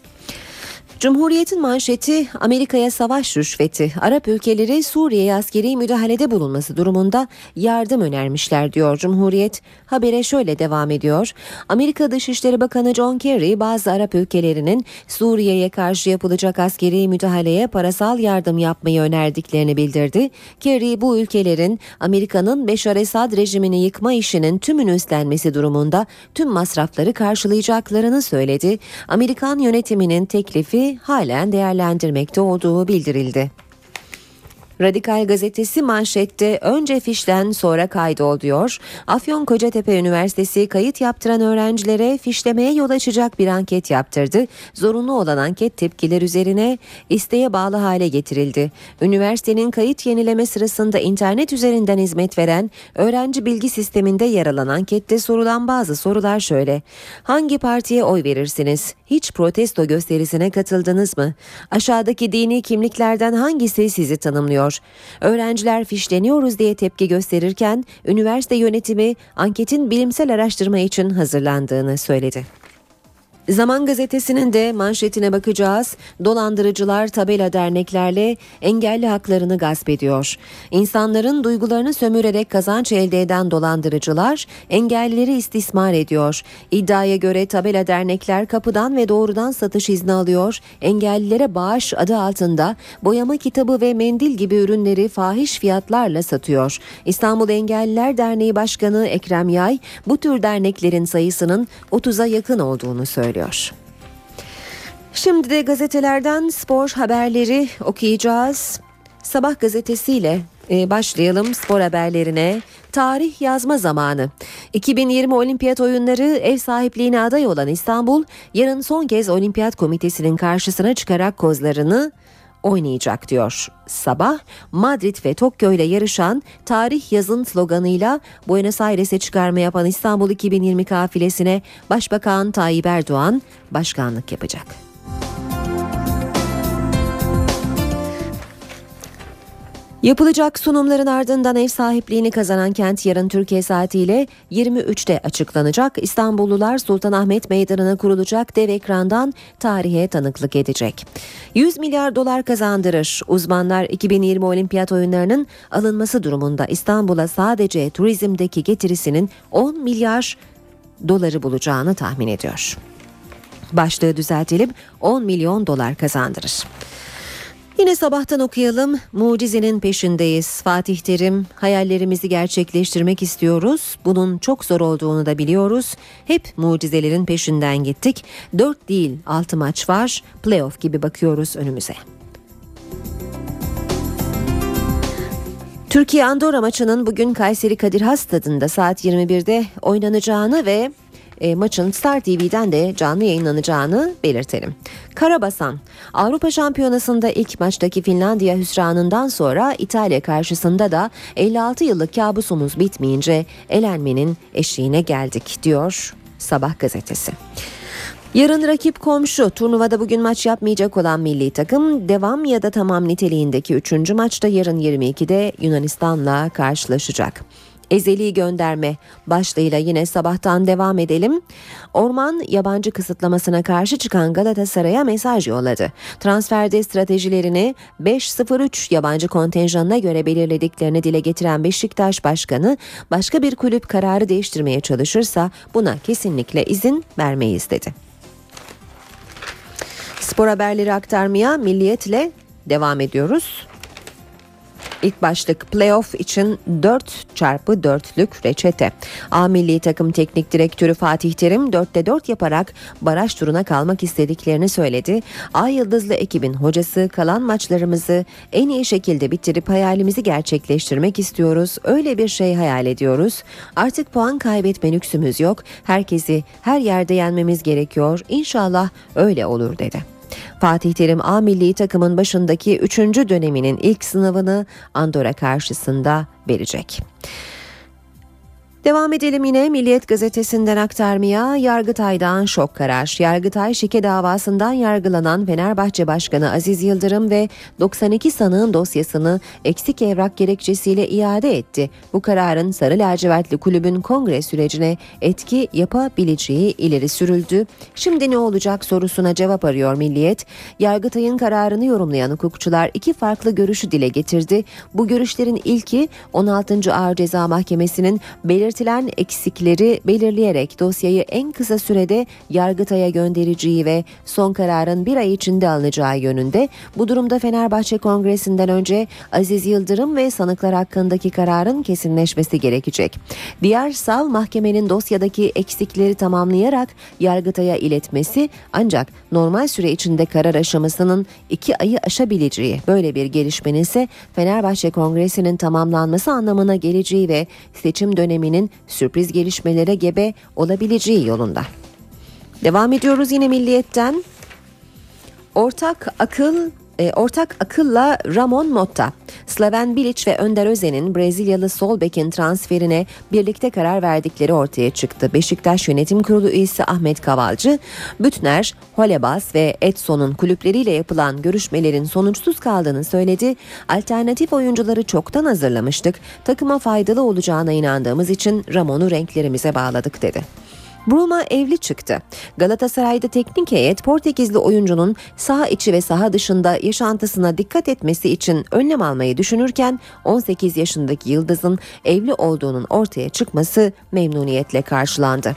Cumhuriyet'in manşeti Amerika'ya savaş rüşveti. Arap ülkeleri Suriye'ye askeri müdahalede bulunması durumunda yardım önermişler diyor Cumhuriyet. Habere şöyle devam ediyor. Amerika Dışişleri Bakanı John Kerry bazı Arap ülkelerinin Suriye'ye karşı yapılacak askeri müdahaleye parasal yardım yapmayı önerdiklerini bildirdi. Kerry bu ülkelerin Amerika'nın Beşar Esad rejimini yıkma işinin tümünü üstlenmesi durumunda tüm masrafları karşılayacaklarını söyledi. Amerikan yönetiminin teklifi halen değerlendirmekte olduğu bildirildi. Radikal gazetesi manşette önce fişlen sonra kaydol diyor. Afyonkocatepe Üniversitesi kayıt yaptıran öğrencilere fişlemeye yol açacak bir anket yaptırdı. Zorunlu olan anket tepkiler üzerine isteğe bağlı hale getirildi. Üniversitenin kayıt yenileme sırasında internet üzerinden hizmet veren öğrenci bilgi sisteminde yer alan ankette sorulan bazı sorular şöyle. Hangi partiye oy verirsiniz? Hiç protesto gösterisine katıldınız mı? Aşağıdaki dini kimliklerden hangisi sizi tanımlıyor? Öğrenciler fişleniyoruz diye tepki gösterirken üniversite yönetimi anketin bilimsel araştırma için hazırlandığını söyledi. Zaman gazetesinin de manşetine bakacağız. Dolandırıcılar tabela derneklerle engelli haklarını gasp ediyor. İnsanların duygularını sömürerek kazanç elde eden dolandırıcılar engellileri istismar ediyor. İddiaya göre tabela dernekler kapıdan ve doğrudan satış izni alıyor. Engellilere bağış adı altında boyama kitabı ve mendil gibi ürünleri fahiş fiyatlarla satıyor. İstanbul Engelliler Derneği Başkanı Ekrem Yay bu tür derneklerin sayısının 30'a yakın olduğunu söylüyor. Şimdi de gazetelerden spor haberleri okuyacağız. Sabah gazetesiyle başlayalım spor haberlerine. Tarih yazma zamanı. 2020 Olimpiyat Oyunları ev sahipliğine aday olan İstanbul, yarın son kez Olimpiyat Komitesi'nin karşısına çıkarak kozlarını oynayacak diyor. Sabah, Madrid ve Tokyo ile yarışan tarih yazın sloganıyla Buenos Aires'e çıkarma yapan İstanbul 2020 kafilesine Başbakan Tayyip Erdoğan başkanlık yapacak. Yapılacak sunumların ardından ev sahipliğini kazanan kent yarın Türkiye saatiyle 23'te açıklanacak. İstanbullular Sultanahmet Meydanı'na kurulacak dev ekrandan tarihe tanıklık edecek. 100 milyar dolar kazandırır. Uzmanlar 2020 Olimpiyat Oyunları'nın alınması durumunda İstanbul'a sadece turizmdeki getirisinin 10 milyar doları bulacağını tahmin ediyor. Başlığı düzeltelim, 10 milyon dolar kazandırır. Yine sabahtan okuyalım. Mucizenin peşindeyiz. Fatih Terim, hayallerimizi gerçekleştirmek istiyoruz. Bunun çok zor olduğunu da biliyoruz. Hep mucizelerin peşinden gittik. 4 değil 6 maç var. Playoff gibi bakıyoruz önümüze. Türkiye Andorra maçının bugün Kayseri Kadir Has Stadı'nda saat 21'de oynanacağını ve maçın Star TV'den de canlı yayınlanacağını belirtelim. Karabasan, Avrupa Şampiyonası'nda ilk maçtaki Finlandiya hüsranından sonra İtalya karşısında da 56 yıllık kabusumuz bitmeyince elenmenin eşiğine geldik diyor Sabah gazetesi. Yarın rakip komşu, turnuvada bugün maç yapmayacak olan milli takım devam ya da tamam niteliğindeki 3. maçta yarın 22'de Yunanistan'la karşılaşacak. Ezeli gönderme başlığıyla yine sabahtan devam edelim. Orman yabancı kısıtlamasına karşı çıkan Galatasaray'a mesaj yolladı. Transferde stratejilerini 5-0-3 yabancı kontenjanına göre belirlediklerini dile getiren Beşiktaş Başkanı, başka bir kulüp kararı değiştirmeye çalışırsa buna kesinlikle izin vermeyiz dedi. Spor haberleri aktarmaya Milliyet'le devam ediyoruz. İlk başlık playoff için 4x4'lük reçete. A Milli Takım Teknik Direktörü Fatih Terim 4'te 4 yaparak baraj turuna kalmak istediklerini söyledi. A Yıldızlı ekibin hocası kalan maçlarımızı en iyi şekilde bitirip hayalimizi gerçekleştirmek istiyoruz. Öyle bir şey hayal ediyoruz. Artık puan kaybetme lüksümüz yok. Herkesi her yerde yenmemiz gerekiyor. İnşallah öyle olur dedi. Fatih Terim A Milli Takım'ın başındaki 3. döneminin ilk sınavını Andorra karşısında verecek. Devam edelim yine Milliyet Gazetesi'nden aktarmaya. Yargıtay'dan şok karar. Yargıtay şike davasından yargılanan Fenerbahçe Başkanı Aziz Yıldırım ve 92 sanığın dosyasını eksik evrak gerekçesiyle iade etti. Bu kararın Sarı Lacivertli Kulübün kongre sürecine etki yapabileceği ileri sürüldü. Şimdi ne olacak sorusuna cevap arıyor Milliyet. Yargıtay'ın kararını yorumlayan hukukçular iki farklı görüşü dile getirdi. Bu görüşlerin ilki 16. Ağır Ceza Mahkemesi'nin belirtilen eksikleri belirleyerek dosyayı en kısa sürede Yargıtay'a göndereceği ve son kararın bir ay içinde alınacağı yönünde. Bu durumda Fenerbahçe Kongresi'nden önce Aziz Yıldırım ve sanıklar hakkındaki kararın kesinleşmesi gerekecek. Diğer sav mahkemenin dosyadaki eksikleri tamamlayarak Yargıtay'a iletmesi ancak normal süre içinde karar aşamasının 2 ayı aşabileceği, böyle bir gelişmenin ise Fenerbahçe Kongresi'nin tamamlanması anlamına geleceği ve seçim döneminin sürpriz gelişmelere gebe olabileceği yolunda. Devam ediyoruz yine Milliyet'ten. Ortak akılla Ramon Motta, Slaven Bilic ve Önder Özen'in Brezilyalı sol bekin transferine birlikte karar verdikleri ortaya çıktı. Beşiktaş Yönetim Kurulu üyesi Ahmet Kavalcı, Bütner, Holebas ve Edson'un kulüpleriyle yapılan görüşmelerin sonuçsuz kaldığını söyledi. Alternatif oyuncuları çoktan hazırlamıştık. Takıma faydalı olacağına inandığımız için Ramon'u renklerimize bağladık dedi. Bruma evli çıktı. Galatasaray'da teknik heyet Portekizli oyuncunun saha içi ve saha dışında yaşantısına dikkat etmesi için önlem almayı düşünürken 18 yaşındaki yıldızın evli olduğunun ortaya çıkması memnuniyetle karşılandı.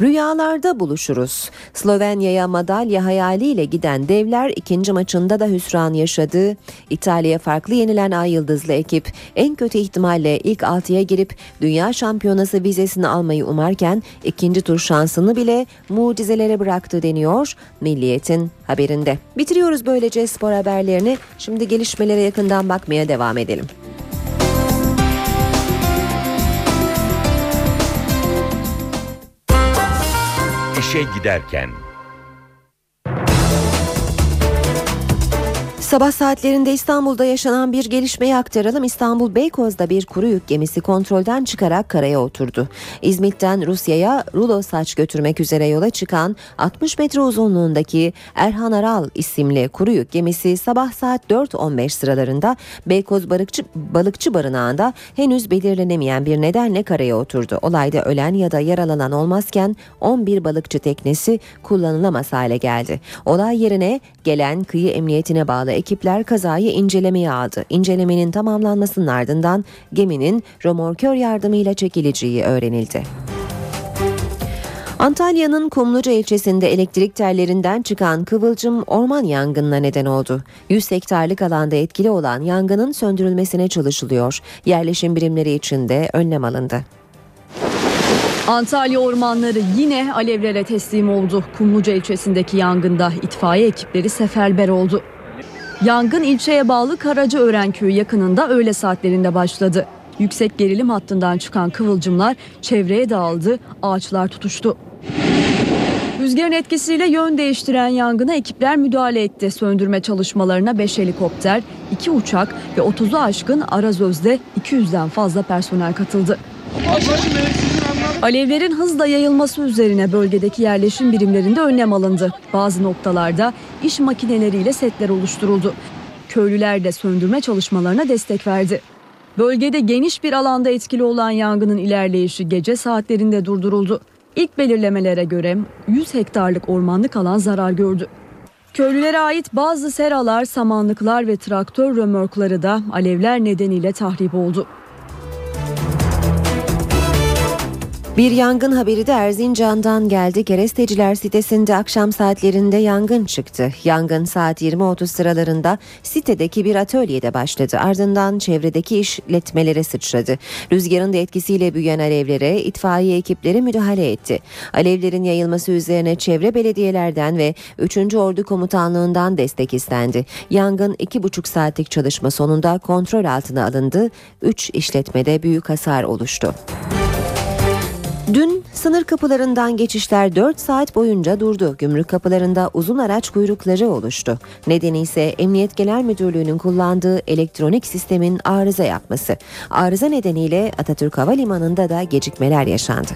Rüyalarda buluşuruz. Slovenya'ya madalya hayaliyle giden devler ikinci maçında da hüsran yaşadı. İtalya farklı yenilen Ay Yıldızlı ekip en kötü ihtimalle ilk 6'ya girip Dünya Şampiyonası vizesini almayı umarken ikinci tur şansını bile mucizelere bıraktı deniyor Milliyet'in haberinde. Bitiriyoruz böylece spor haberlerini. Şimdi gelişmelere yakından bakmaya devam edelim. İşe giderken. Sabah saatlerinde İstanbul'da yaşanan bir gelişmeyi aktaralım. İstanbul Beykoz'da bir kuru yük gemisi kontrolden çıkarak karaya oturdu. İzmit'ten Rusya'ya rulo saç götürmek üzere yola çıkan 60 metre uzunluğundaki Erhan Aral isimli kuru yük gemisi sabah saat 4.15 sıralarında Beykoz Balıkçı Barınağı'nda henüz belirlenemeyen bir nedenle karaya oturdu. Olayda ölen ya da yaralanan olmazken 11 balıkçı teknesi kullanılamaz hale geldi. Olay yerine gelen kıyı emniyetine bağlı ekipler kazayı incelemeye aldı. İncelemenin tamamlanmasının ardından geminin römorkör yardımıyla çekileceği öğrenildi. Antalya'nın Kumluca ilçesinde elektrik tellerinden çıkan kıvılcım orman yangınına neden oldu. 100 hektarlık alanda etkili olan yangının söndürülmesine çalışılıyor. Yerleşim birimleri için de önlem alındı. Antalya ormanları yine alevlere teslim oldu. Kumluca ilçesindeki yangında itfaiye ekipleri seferber oldu. Yangın ilçeye bağlı Karacaören köyü yakınında öğle saatlerinde başladı. Yüksek gerilim hattından çıkan kıvılcımlar çevreye dağıldı, ağaçlar tutuştu. Rüzgarın etkisiyle yön değiştiren yangına ekipler müdahale etti. Söndürme çalışmalarına 5 helikopter, 2 uçak ve 30'u aşkın arazözde 200'den fazla personel katıldı. Alevlerin hızla yayılması üzerine bölgedeki yerleşim birimlerinde önlem alındı. Bazı noktalarda iş makineleriyle setler oluşturuldu. Köylüler de söndürme çalışmalarına destek verdi. Bölgede geniş bir alanda etkili olan yangının ilerleyişi gece saatlerinde durduruldu. İlk belirlemelere göre 100 hektarlık ormanlık alan zarar gördü. Köylülere ait bazı seralar, samanlıklar ve traktör römorkları da alevler nedeniyle tahrip oldu. Bir yangın haberi de Erzincan'dan geldi. Keresteciler sitesinde akşam saatlerinde yangın çıktı. Yangın saat 20.30 sıralarında sitedeki bir atölyede başladı. Ardından çevredeki işletmelere sıçradı. Rüzgarın da etkisiyle büyüyen alevlere itfaiye ekipleri müdahale etti. Alevlerin yayılması üzerine çevre belediyelerden ve 3. Ordu Komutanlığı'ndan destek istendi. Yangın 2,5 saatlik çalışma sonunda kontrol altına alındı. 3 işletmede büyük hasar oluştu. Dün sınır kapılarından geçişler 4 saat boyunca durdu. Gümrük kapılarında uzun araç kuyrukları oluştu. Nedeni ise Emniyet Genel Müdürlüğü'nün kullandığı elektronik sistemin arıza yapması. Arıza nedeniyle Atatürk Havalimanı'nda da gecikmeler yaşandı.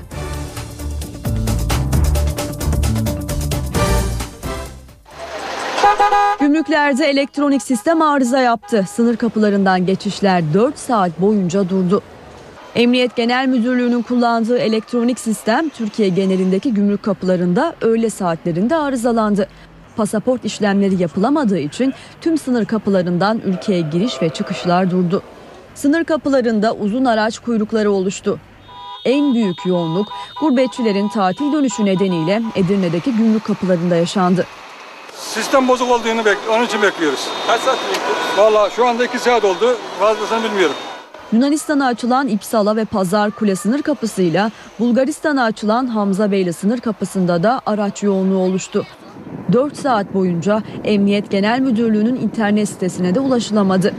Gümrüklerde elektronik sistem arıza yaptı. Sınır kapılarından geçişler 4 saat boyunca durdu. Emniyet Genel Müdürlüğü'nün kullandığı elektronik sistem Türkiye genelindeki gümrük kapılarında öğle saatlerinde arızalandı. Pasaport işlemleri yapılamadığı için tüm sınır kapılarından ülkeye giriş ve çıkışlar durdu. Sınır kapılarında uzun araç kuyrukları oluştu. En büyük yoğunluk gurbetçilerin tatil dönüşü nedeniyle Edirne'deki gümrük kapılarında yaşandı. Sistem bozuk olduğunu onun için bekliyoruz. Kaç saat bekliyoruz? Valla şu anda 2 saat oldu. Fazlasını bilmiyorum. Yunanistan'a açılan İpsala ve Pazarkule sınır kapısıyla Bulgaristan'a açılan Hamzabeyli sınır kapısında da araç yoğunluğu oluştu. 4 saat boyunca Emniyet Genel Müdürlüğü'nün internet sitesine de ulaşılamadı.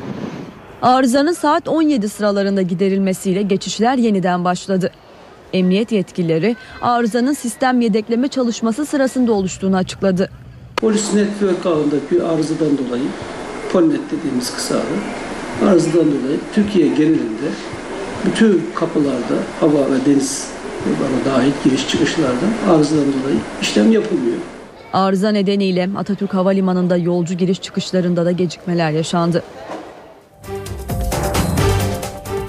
Arızanın saat 17 sıralarında giderilmesiyle geçişler yeniden başladı. Emniyet yetkilileri arızanın sistem yedekleme çalışması sırasında oluştuğunu açıkladı. Polinet network ağındaki arızadan dolayı, polinet dediğimiz kısa ağı, arızadan dolayı Türkiye genelinde bütün kapılarda, hava ve deniz bana dahil giriş çıkışlardan arızadan dolayı işlem yapılmıyor. Arıza nedeniyle Atatürk Havalimanı'nda yolcu giriş çıkışlarında da gecikmeler yaşandı.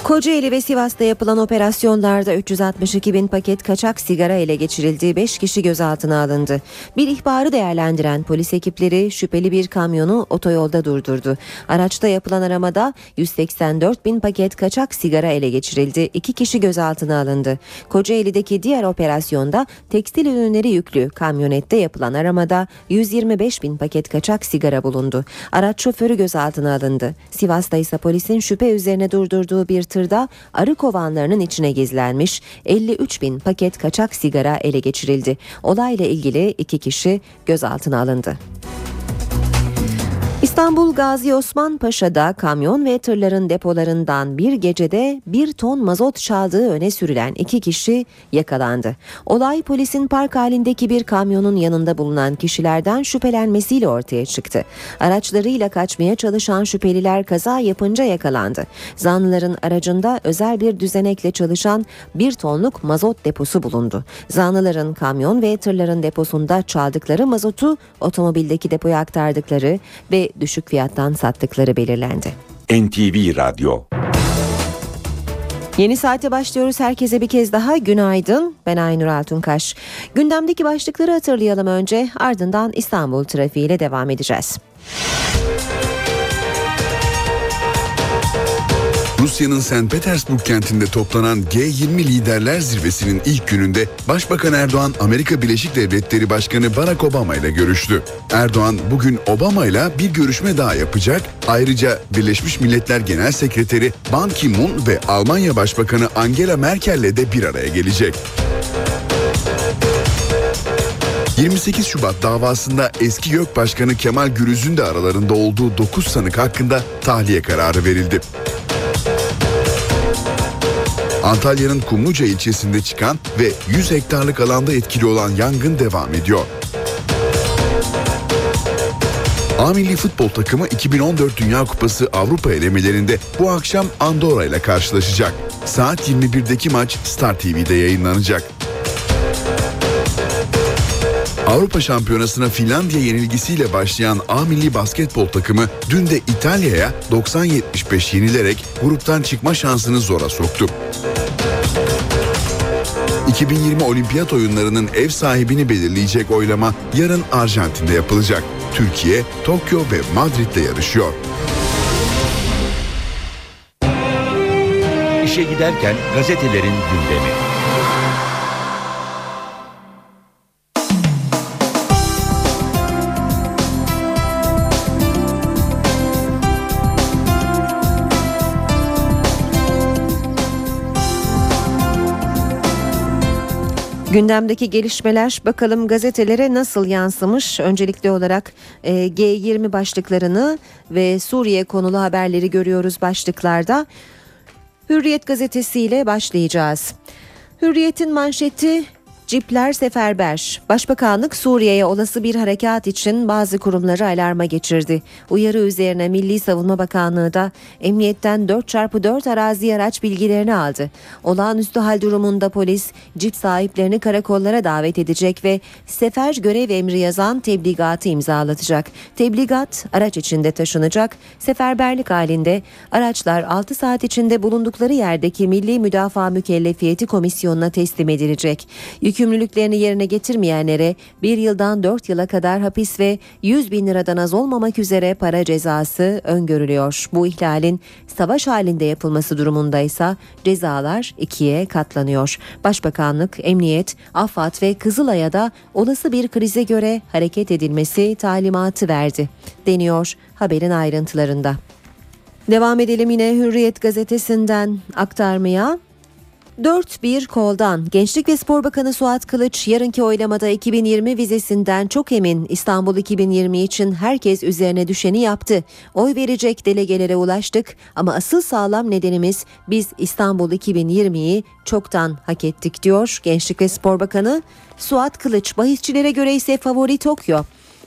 Kocaeli ve Sivas'ta yapılan operasyonlarda 362.000 paket kaçak sigara ele geçirildi, 5 kişi gözaltına alındı. Bir ihbarı değerlendiren polis ekipleri şüpheli bir kamyonu otoyolda durdurdu. Araçta yapılan aramada 184.000 paket kaçak sigara ele geçirildi, 2 kişi gözaltına alındı. Kocaeli'deki diğer operasyonda tekstil ürünleri yüklü kamyonette yapılan aramada 125.000 paket kaçak sigara bulundu. Araç şoförü gözaltına alındı. Sivas'ta ise polisin şüphe üzerine durdurduğu bir tırda arı kovanlarının içine gizlenmiş 53.000 paket kaçak sigara ele geçirildi. Olayla ilgili 2 kişi gözaltına alındı. İstanbul Gazi Osman Paşa'da kamyon ve tırların depolarından bir gecede 1 ton mazot çaldığı öne sürülen 2 kişi yakalandı. Olay polisin park halindeki bir kamyonun yanında bulunan kişilerden şüphelenmesiyle ortaya çıktı. Araçlarıyla kaçmaya çalışan şüpheliler kaza yapınca yakalandı. Zanlıların aracında özel bir düzenekle çalışan 1 tonluk mazot deposu bulundu. Zanlıların kamyon ve tırların deposunda çaldıkları mazotu otomobildeki depoya aktardıkları ve düşük fiyattan sattıkları belirlendi. NTV Radyo. Yeni saate başlıyoruz. Herkese bir kez daha günaydın. Ben Aynur Altunkaş. Gündemdeki başlıkları hatırlayalım önce, ardından İstanbul trafiğiyle devam edeceğiz. Rusya'nın St. Petersburg kentinde toplanan G20 Liderler Zirvesi'nin ilk gününde Başbakan Erdoğan, Amerika Birleşik Devletleri Başkanı Barack Obama ile görüştü. Erdoğan bugün Obama ile bir görüşme daha yapacak. Ayrıca Birleşmiş Milletler Genel Sekreteri Ban Ki-moon ve Almanya Başbakanı Angela Merkel ile de bir araya gelecek. 28 Şubat davasında eski YÖK Başkanı Kemal Gürüz'ün de aralarında olduğu 9 sanık hakkında tahliye kararı verildi. Antalya'nın Kumluca ilçesinde çıkan ve 100 hektarlık alanda etkili olan yangın devam ediyor. A Milli Futbol Takımı 2014 Dünya Kupası Avrupa elemelerinde bu akşam Andorra ile karşılaşacak. Saat 21'deki maç Star TV'de yayınlanacak. Avrupa Şampiyonası'na Finlandiya yenilgisiyle başlayan A Milli Basketbol Takımı dün de İtalya'ya 90-75 yenilerek gruptan çıkma şansını zora soktu. 2020 Olimpiyat Oyunları'nın ev sahibini belirleyecek oylama yarın Arjantin'de yapılacak. Türkiye, Tokyo ve Madrid'de yarışıyor. İşe giderken gazetelerin gündemi. Gündemdeki gelişmeler bakalım gazetelere nasıl yansımış? Öncelikli olarak G20 başlıklarını ve Suriye konulu haberleri görüyoruz başlıklarda. Hürriyet gazetesiyle başlayacağız. Hürriyet'in manşeti "Cipler seferber. Başbakanlık Suriye'ye olası bir harekat için bazı kurumları alarma geçirdi." Uyarı üzerine Milli Savunma Bakanlığı da emniyetten 4x4 arazi araç bilgilerini aldı. Olağanüstü hal durumunda polis cip sahiplerini karakollara davet edecek ve sefer görev emri yazan tebligatı imzalatacak. Tebligat araç içinde taşınacak. Seferberlik halinde araçlar 6 saat içinde bulundukları yerdeki Milli Müdafaa Mükellefiyeti Komisyonu'na teslim edilecek. Yükümlülüklerini yerine getirmeyenlere 1 yıldan 4 yıla kadar hapis ve 100 bin liradan az olmamak üzere para cezası öngörülüyor. Bu ihlalin savaş halinde yapılması durumundaysa cezalar 2'ye katlanıyor. Başbakanlık, Emniyet, AFAD ve Kızılay'a da olası bir krize göre hareket edilmesi talimatı verdi deniyor haberin ayrıntılarında. Devam edelim yine Hürriyet gazetesinden aktarmaya. 4-1 koldan. Gençlik ve Spor Bakanı Suat Kılıç yarınki oylamada 2020 vizesinden çok emin. İstanbul 2020 için herkes üzerine düşeni yaptı. Oy verecek delegelere ulaştık ama asıl sağlam nedenimiz biz İstanbul 2020'yi çoktan hak ettik diyor Gençlik ve Spor Bakanı Suat Kılıç. Bahisçilere göre ise favori Tokyo.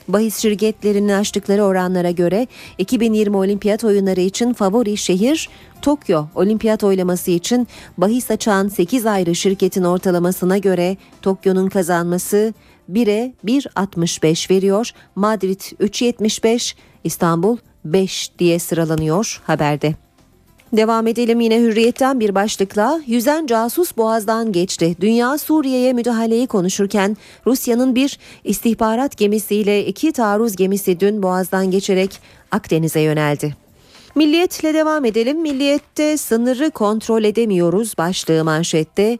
Bahis şirketlerinin açtıkları oranlara göre 2020 Olimpiyat Oyunları için favori şehir Tokyo. Olimpiyat oylaması için bahis açan 8 ayrı şirketin ortalamasına göre Tokyo'nun kazanması 1'e 1.65 veriyor. Madrid 3.75, İstanbul 5 diye sıralanıyor haberde. Devam edelim yine Hürriyet'ten bir başlıkla. Yüzen casus Boğaz'dan geçti. Dünya Suriye'ye müdahaleyi konuşurken Rusya'nın bir istihbarat gemisiyle 2 taarruz gemisi dün Boğaz'dan geçerek Akdeniz'e yöneldi. Milliyet'le devam edelim. Milliyet'te sınırı kontrol edemiyoruz başlığı manşette.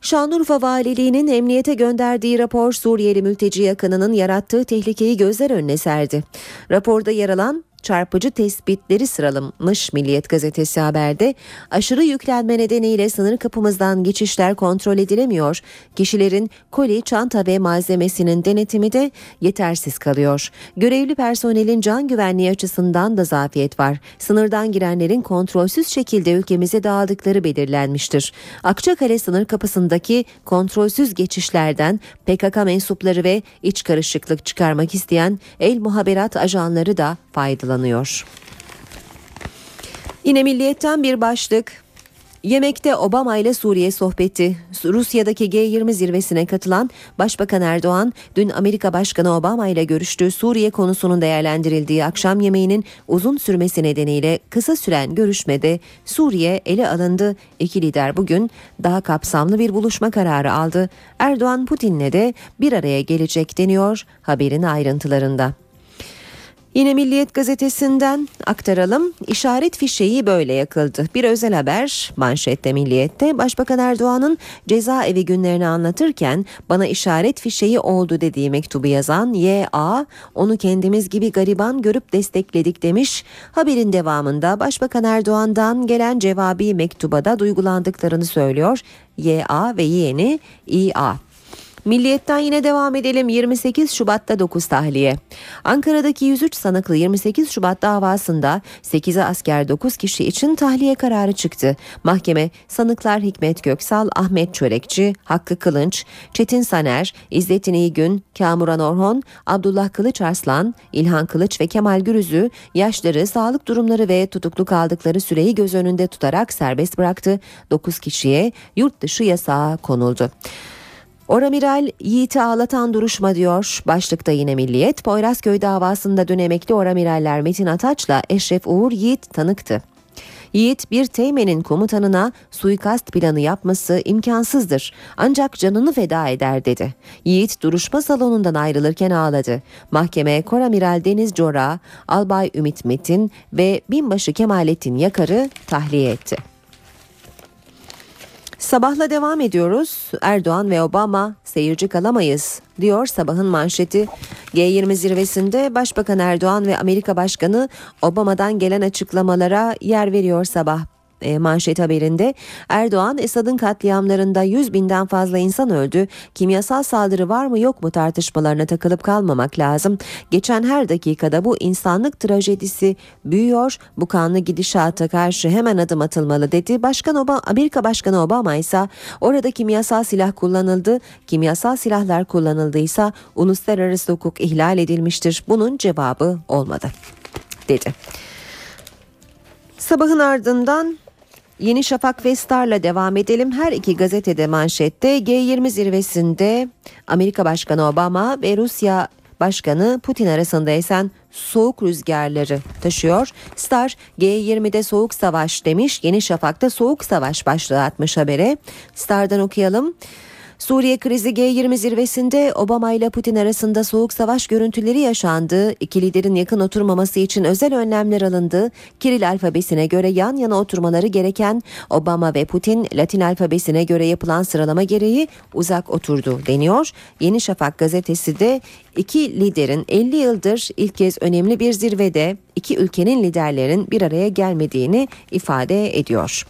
Şanlıurfa Valiliği'nin emniyete gönderdiği rapor Suriyeli mülteci yakınının yarattığı tehlikeyi gözler önüne serdi. Raporda yer alan çarpıcı tespitleri sıralamış Milliyet gazetesi haberde. Aşırı yüklenme nedeniyle sınır kapımızdan geçişler kontrol edilemiyor. Kişilerin koli, çanta ve malzemesinin denetimi de yetersiz kalıyor. Görevli personelin can güvenliği açısından da zafiyet var. Sınırdan girenlerin kontrolsüz şekilde ülkemize dağıldıkları belirlenmiştir. Akçakale sınır kapısındaki kontrolsüz geçişlerden PKK mensupları ve iç karışıklık çıkarmak isteyen el muhaberat ajanları da faydalanıyor. Yine Milliyet'ten bir başlık. Yemekte Obama ile Suriye sohbeti. Rusya'daki G20 zirvesine katılan Başbakan Erdoğan dün Amerika Başkanı Obama ile görüştüğü Suriye konusunun değerlendirildiği akşam yemeğinin uzun sürmesi nedeniyle kısa süren görüşmede Suriye ele alındı. İki lider bugün daha kapsamlı bir buluşma kararı aldı. Erdoğan Putin'le de bir araya gelecek deniyor haberin ayrıntılarında. Yine Milliyet gazetesinden aktaralım. İşaret fişeği böyle yakıldı. Bir özel haber manşette Milliyet'te. Başbakan Erdoğan'ın cezaevi günlerini anlatırken bana işaret fişeği oldu dediği mektubu yazan Y.A. onu kendimiz gibi gariban görüp destekledik demiş. Haberin devamında Başbakan Erdoğan'dan gelen cevabi mektuba da duygulandıklarını söylüyor Y.A. ve yeğeni İ.A. Milliyet'ten yine devam edelim. 28 Şubat'ta 9 tahliye. Ankara'daki 103 sanıklı 28 Şubat davasında 8'e asker 9 kişi için tahliye kararı çıktı. Mahkeme sanıklar Hikmet Köksal, Ahmet Çörekçi, Hakkı Kılıç, Çetin Saner, İzzettin İygün, Kamuran Orhon, Abdullah Kılıçarslan, İlhan Kılıç ve Kemal Gürüz'ü yaşları, sağlık durumları ve tutuklu kaldıkları süreyi göz önünde tutarak serbest bıraktı. 9 kişiye yurt dışı yasağı konuldu. Oramiral Yiğit'i ağlatan duruşma diyor. Başlıkta yine Milliyet. Poyrazköy davasında dün emekli oramiraller Metin Ataç'la Eşref Uğur Yiğit tanıktı. Yiğit bir teğmenin komutanına suikast planı yapması imkansızdır ancak canını feda eder dedi. Yiğit duruşma salonundan ayrılırken ağladı. Mahkeme Koramiral Deniz Cora, Albay Ümit Metin ve Binbaşı Kemalettin Yakar'ı tahliye etti. Sabahla devam ediyoruz. Erdoğan ve Obama seyirci kalamayız diyor sabahın manşeti. G20 zirvesinde Başbakan Erdoğan ve Amerika Başkanı Obama'dan gelen açıklamalara yer veriyor sabah. manşet haberinde Erdoğan, Esad'ın katliamlarında 100.000'den fazla insan öldü. Kimyasal saldırı var mı yok mu tartışmalarına takılıp kalmamak lazım. Geçen her dakikada bu insanlık trajedisi büyüyor. Bu kanlı gidişata karşı hemen adım atılmalı dedi. Amerika Başkanı Obama ise orada kimyasal silah kullanıldı. Kimyasal silahlar kullanıldıysa uluslararası hukuk ihlal edilmiştir. Bunun cevabı olmadı dedi. Sabahın ardından Yeni Şafak ve Star'la devam edelim. Her iki gazetede manşette G20 zirvesinde Amerika Başkanı Obama ve Rusya Başkanı Putin arasında esen soğuk rüzgarları taşıyor. Star, G20'de soğuk savaş demiş, Yeni Şafak'ta soğuk savaş başlığı atmış habere. Star'dan okuyalım. Suriye krizi G20 zirvesinde Obama ile Putin arasında soğuk savaş görüntüleri yaşandı. İki liderin yakın oturmaması için özel önlemler alındı. Kiril alfabesine göre yan yana oturmaları gereken Obama ve Putin, Latin alfabesine göre yapılan sıralama gereği uzak oturdu deniyor. Yeni Şafak gazetesi de iki liderin 50 yıldır ilk kez önemli bir zirvede iki ülkenin liderlerin bir araya gelmediğini ifade ediyor.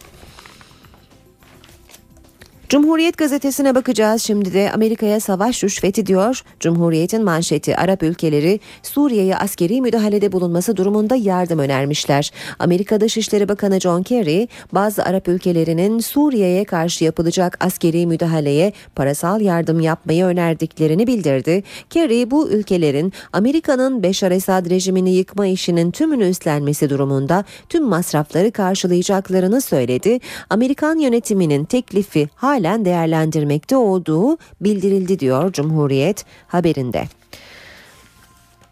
Cumhuriyet gazetesine bakacağız şimdi de. Amerika'ya savaş rüşveti diyor. Cumhuriyet'in manşeti, Arap ülkeleri Suriye'ye askeri müdahalede bulunması durumunda yardım önermişler. Amerika Dışişleri Bakanı John Kerry, bazı Arap ülkelerinin Suriye'ye karşı yapılacak askeri müdahaleye parasal yardım yapmayı önerdiklerini bildirdi. Kerry, bu ülkelerin Amerika'nın Beşar Esad rejimini yıkma işinin tümünü üstlenmesi durumunda tüm masrafları karşılayacaklarını söyledi. Amerikan yönetiminin teklifi halen değerlendirmekte olduğu bildirildi diyor Cumhuriyet haberinde.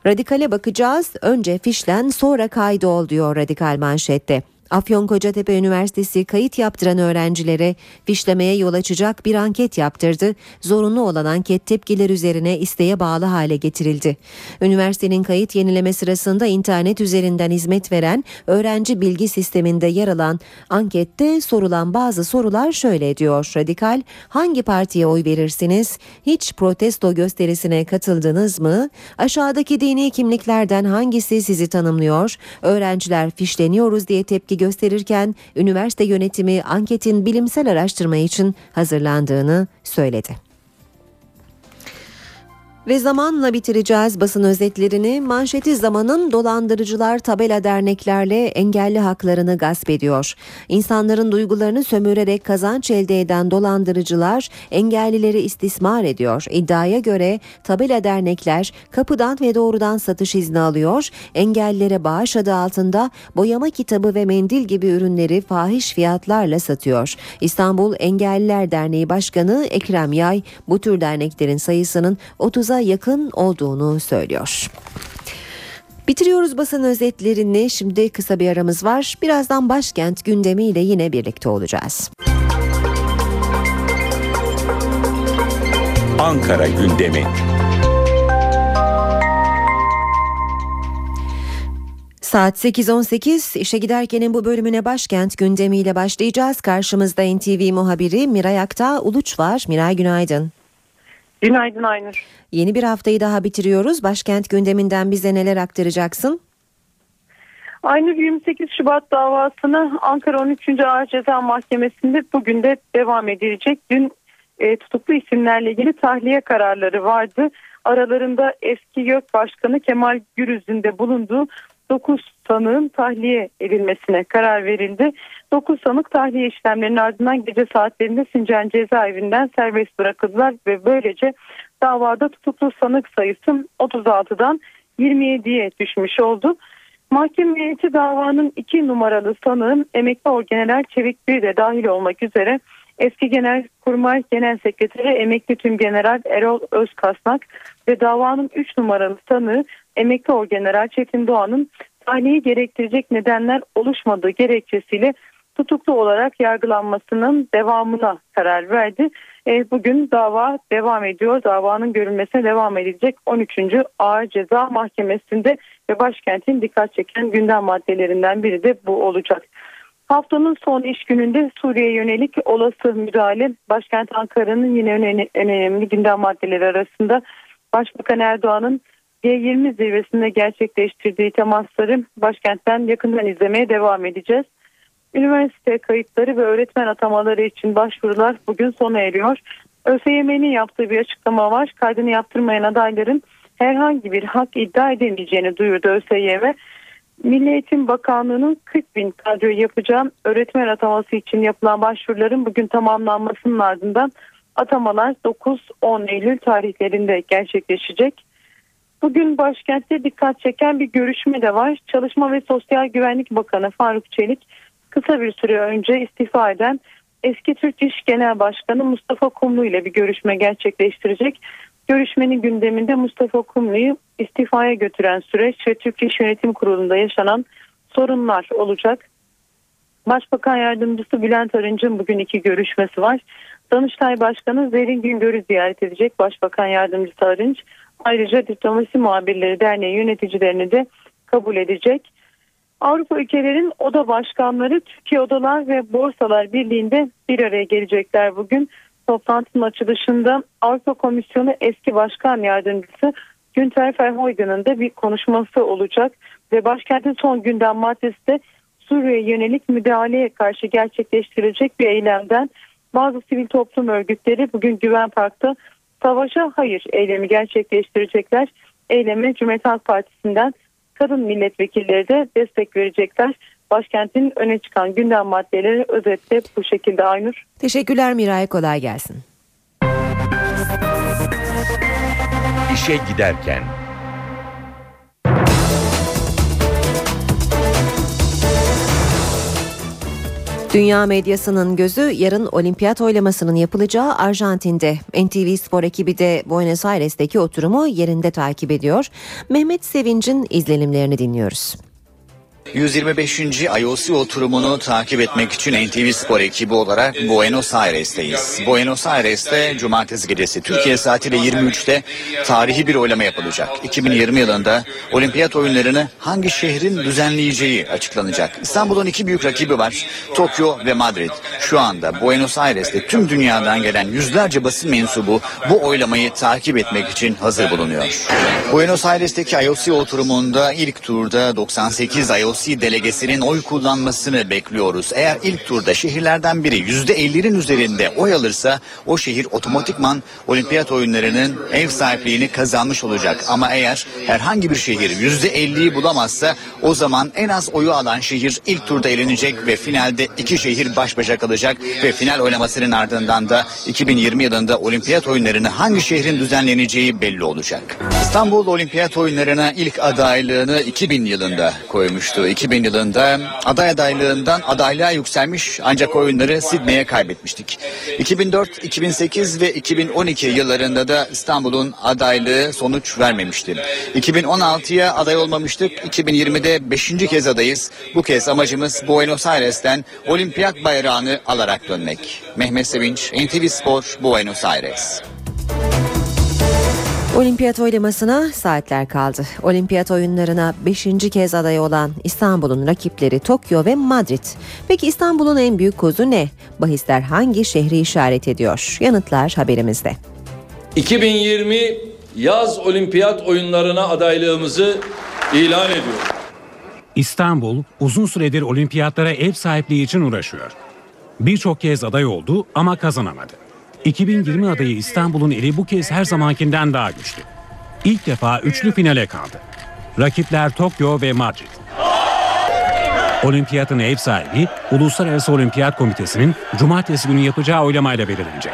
Radikale bakacağız. Önce fişlen, sonra kaydol diyor Radikal manşette. Afyonkocatepe Üniversitesi kayıt yaptıran öğrencilere fişlemeye yol açacak bir anket yaptırdı. Zorunlu olan anket tepkiler üzerine isteğe bağlı hale getirildi. Üniversitenin kayıt yenileme sırasında internet üzerinden hizmet veren öğrenci bilgi sisteminde yer alan ankette sorulan bazı sorular şöyle diyor Radikal: hangi partiye oy verirsiniz? Hiç protesto gösterisine katıldınız mı? Aşağıdaki dini kimliklerden hangisi sizi tanımlıyor? Öğrenciler fişleniyoruz diye tepki gösterirken üniversite yönetimi anketin bilimsel araştırma için hazırlandığını söyledi. Ve zamanla bitireceğiz basın özetlerini. Manşeti zamanın, dolandırıcılar tabela derneklerle engelli haklarını gasp ediyor. İnsanların duygularını sömürerek kazanç elde eden dolandırıcılar engellileri istismar ediyor. İddiaya göre tabela dernekler kapıdan ve doğrudan satış izni alıyor. Engellilere bağış adı altında boyama kitabı ve mendil gibi ürünleri fahiş fiyatlarla satıyor. İstanbul Engelliler Derneği Başkanı Ekrem Yay bu tür derneklerin sayısının 30'a yakın olduğunu söylüyor. Bitiriyoruz basın özetlerini. Şimdi kısa bir aramız var. Birazdan başkent gündemiyle yine birlikte olacağız. Ankara gündemi. Saat 8.18, işe giderkenin bu bölümüne başkent gündemiyle başlayacağız. Karşımızda NTV muhabiri Miray Aktağ Uluç var. Miray, günaydın. Günaydın Aynur. Yeni bir haftayı daha bitiriyoruz. Başkent gündeminden bize neler aktaracaksın? Aynur, 28 Şubat davasına Ankara 13. Ağır Ceza Mahkemesi'nde bugün de devam edilecek. Dün tutuklu isimlerle ilgili tahliye kararları vardı. Aralarında eski YÖK Başkanı Kemal Gürüz'ün de bulunduğu 9 sanığın tahliye edilmesine karar verildi. 9 sanık tahliye işlemlerinin ardından gece saatlerinde Sincan cezaevinden serbest bırakıldılar ve böylece davada tutuklu sanık sayısı 36'dan 27'ye düşmüş oldu. Mahkeme heyeti davanın 2 numaralı sanığın emekli orgeneral Çevikbir de dahil olmak üzere eski Genelkurmay Genel Sekreteri emekli Tümgeneral Erol Özkasnak ve davanın 3 numaralı sanığı emekli orgeneral Çetin Doğan'ın tahliye gerektirecek nedenler oluşmadığı gerekçesiyle tutuklu olarak yargılanmasının devamına karar verdi. Bugün dava devam ediyor. Davanın görülmesine devam edilecek 13. Ağır Ceza Mahkemesi'nde ve başkentin dikkat çeken gündem maddelerinden biri de bu olacak. Haftanın son iş gününde Suriye'ye yönelik olası müdahale başkent Ankara'nın yine önemli gündem maddeleri arasında. Başbakan Erdoğan'ın G20 zirvesinde gerçekleştirdiği temasları başkentten yakından izlemeye devam edeceğiz. Üniversite kayıtları ve öğretmen atamaları için başvurular bugün sona eriyor. ÖSYM'nin yaptığı bir açıklama var. Kaydını yaptırmayan adayların herhangi bir hak iddia edemeyeceğini duyurdu ÖSYM. Milli Eğitim Bakanlığı'nın 40 bin kadro yapacağı öğretmen ataması için yapılan başvuruların bugün tamamlanmasının ardından atamalar 9-10 Eylül tarihlerinde gerçekleşecek. Bugün başkentte dikkat çeken bir görüşme de var. Çalışma ve Sosyal Güvenlik Bakanı Faruk Çelik kısa bir süre önce istifa eden eski Türk İş Genel Başkanı Mustafa Kumru ile bir görüşme gerçekleştirecek. Görüşmenin gündeminde Mustafa Kumru'yu istifaya götüren süreç ve Türk İş Yönetim Kurulu'nda yaşanan sorunlar olacak. Başbakan Yardımcısı Bülent Arınç'ın bugün iki görüşmesi var. Danıştay Başkanı Zerrin Güngör'ü ziyaret edecek Başbakan Yardımcısı Arınç. Ayrıca Diplomasi Muhabirleri Derneği yöneticilerini de kabul edecek. Avrupa ülkelerin oda başkanları Türkiye Odalar ve Borsalar Birliği'nde bir araya gelecekler bugün. Toplantının açılışında Avrupa Komisyonu eski başkan yardımcısı Günter Verheugen'ın da bir konuşması olacak. Ve başkentin son gündem maddesi de Suriye yönelik müdahaleye karşı gerçekleştirilecek bir eylemden bazı sivil toplum örgütleri bugün Güven Park'ta savaşa hayır eylemi gerçekleştirecekler. Eyleme Cumhuriyet Halk Partisi'nden kadın milletvekilleri de destek verecekler. Başkentin öne çıkan gündem maddeleri özetle bu şekilde Aynur. Teşekkürler Miray, kolay gelsin. İşe giderken. Dünya medyasının gözü yarın olimpiyat oylamasının yapılacağı Arjantin'de. NTV Spor ekibi de Buenos Aires'teki oturumu yerinde takip ediyor. Mehmet Sevinç'in izlenimlerini dinliyoruz. 125. IOC oturumunu takip etmek için NTV Spor ekibi olarak Buenos Aires'teyiz. Buenos Aires'te cumartesi gecesi Türkiye saatiyle 23'te tarihi bir oylama yapılacak. 2020 yılında olimpiyat oyunlarını hangi şehrin düzenleyeceği açıklanacak. İstanbul'un iki büyük rakibi var, Tokyo ve Madrid. Şu anda Buenos Aires'te tüm dünyadan gelen yüzlerce basın mensubu bu oylamayı takip etmek için hazır bulunuyor. Buenos Aires'teki IOC oturumunda ilk turda 98 IOC delegesinin oy kullanmasını bekliyoruz. Eğer ilk turda şehirlerden biri %50'nin üzerinde oy alırsa o şehir otomatikman olimpiyat oyunlarının ev sahipliğini kazanmış olacak. Ama eğer herhangi bir şehir %50'yi bulamazsa o zaman en az oyu alan şehir ilk turda elenecek ve finalde iki şehir baş başa kalacak ve final oylamasının ardından da 2020 yılında olimpiyat oyunlarını hangi şehrin düzenleneceği belli olacak. İstanbul olimpiyat oyunlarına ilk adaylığını 2000 yılında koymuş. 2000 yılında aday adaylığından adaylığa yükselmiş ancak oyunları Sidney'e kaybetmiştik. 2004, 2008 ve 2012 yıllarında da İstanbul'un adaylığı sonuç vermemişti. 2016'ya aday olmamıştık. 2020'de 5. kez adayız. Bu kez amacımız Buenos Aires'ten olimpiyat bayrağını alarak dönmek. Mehmet Sevinç, NTV Spor, Buenos Aires. Olimpiyat oylamasına saatler kaldı. Olimpiyat oyunlarına 5. kez aday olan İstanbul'un rakipleri Tokyo ve Madrid. Peki İstanbul'un en büyük kozu ne? Bahisler hangi şehri işaret ediyor? Yanıtlar haberimizde. 2020 yaz olimpiyat oyunlarına adaylığımızı ilan ediyor. İstanbul uzun süredir olimpiyatlara ev sahipliği için uğraşıyor. Birçok kez aday oldu ama kazanamadı. 2020 adayı İstanbul'un eli bu kez her zamankinden daha güçlü. İlk defa üçlü finale kaldı. Rakipler Tokyo ve Madrid. Olimpiyatın ev sahibi Uluslararası Olimpiyat Komitesi'nin cumartesi günü yapacağı oylamayla belirlenecek.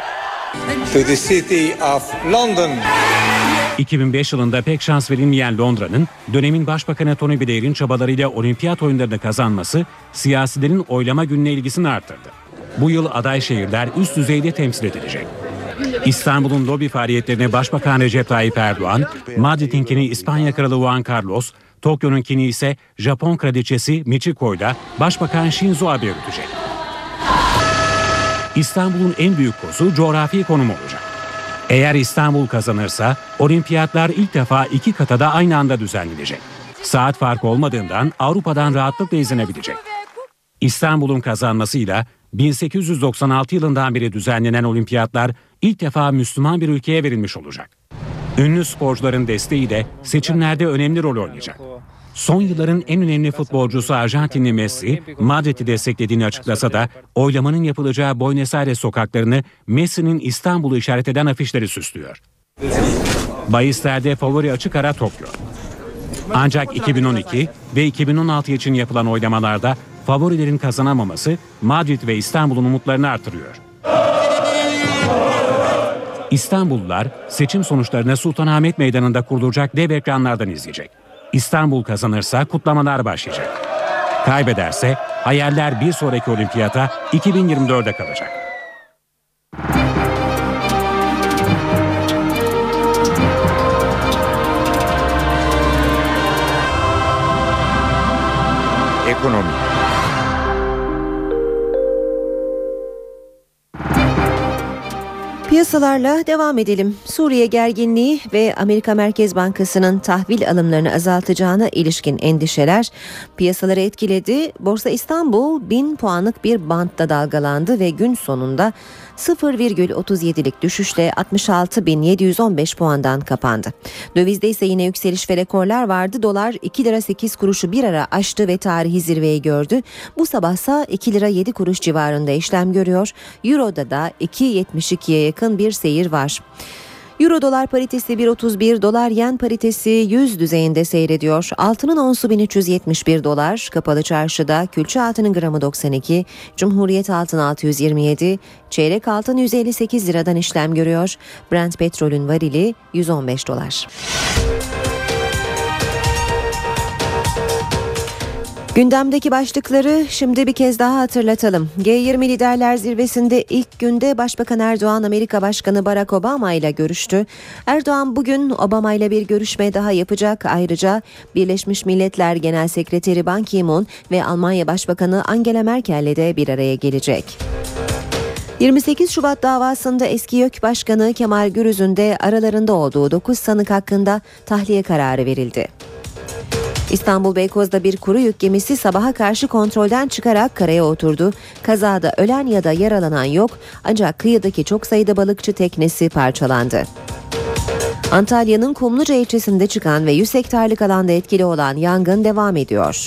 2005 yılında pek şans verilmeyen Londra'nın dönemin başbakanı Tony Blair'in çabalarıyla olimpiyat oyunlarını kazanması siyasilerin oylama gününe ilgisini arttırdı. Bu yıl aday şehirler üst düzeyde temsil edilecek. İstanbul'un lobi faaliyetlerine Başbakan Recep Tayyip Erdoğan, Madrid'inkini İspanya Kralı Juan Carlos, Tokyo'nunkini ise Japon Kraliçesi Michiko'yla Başbakan Shinzo Abe yürütecek. İstanbul'un en büyük kozu coğrafi konumu olacak. Eğer İstanbul kazanırsa olimpiyatlar ilk defa iki kıtada aynı anda düzenlenecek. Saat farkı olmadığından Avrupa'dan rahatlıkla izlenebilecek. İstanbul'un kazanmasıyla 1896 yılından beri düzenlenen olimpiyatlar ilk defa Müslüman bir ülkeye verilmiş olacak. Ünlü sporcuların desteği de seçimlerde önemli rol oynayacak. Son yılların en önemli futbolcusu Arjantinli Messi, Madrid'i desteklediğini açıklasa da oylamanın yapılacağı Buenos Aires sokaklarını Messi'nin İstanbul'u işaret eden afişleri süslüyor. Bahislerde favori açık ara Tokyo. Ancak 2012 ve 2016 için yapılan oylamalarda favorilerin kazanamaması Madrid ve İstanbul'un umutlarını artırıyor. İstanbullular seçim sonuçlarını Sultanahmet Meydanı'nda kurulacak dev ekranlardan izleyecek. İstanbul kazanırsa kutlamalar başlayacak. Kaybederse hayaller bir sonraki olimpiyata 2024'de kalacak. Ekonomi. Piyasalarla devam edelim. Suriye gerginliği ve Amerika Merkez Bankası'nın tahvil alımlarını azaltacağına ilişkin endişeler piyasaları etkiledi. Borsa İstanbul 1000 puanlık bir bantta dalgalandı ve gün sonunda 0,37'lik düşüşle 66.715 puandan kapandı. Dövizde ise yine yükseliş ve rekorlar vardı. Dolar 2 lira 8 kuruşu bir ara aştı ve tarihi zirveyi gördü. Bu sabahsa 2 lira 7 kuruş civarında işlem görüyor. Euro'da da 2.72'ye yakın bir seyir var. Euro dolar paritesi 1.31, dolar yen paritesi 100 düzeyinde seyrediyor. Altının onsu 1371 dolar, kapalı çarşıda külçe altının gramı 92, Cumhuriyet altın 627, çeyrek altın 158 liradan işlem görüyor. Brent petrolün varili 115 dolar. Gündemdeki başlıkları şimdi bir kez daha hatırlatalım. G20 Liderler Zirvesi'nde ilk günde Başbakan Erdoğan Amerika Başkanı Barack Obama ile görüştü. Erdoğan bugün Obama ile bir görüşme daha yapacak. Ayrıca Birleşmiş Milletler Genel Sekreteri Ban Ki-moon ve Almanya Başbakanı Angela Merkel ile de bir araya gelecek. 28 Şubat davasında eski YÖK Başkanı Kemal Gürüz'ün de aralarında olduğu 9 sanık hakkında tahliye kararı verildi. İstanbul Beykoz'da bir kuru yük gemisi sabaha karşı kontrolden çıkarak karaya oturdu. Kazada ölen ya da yaralanan yok, ancak kıyıdaki çok sayıda balıkçı teknesi parçalandı. Antalya'nın Kumluca ilçesinde çıkan ve 100 hektarlık alanda etkili olan yangın devam ediyor.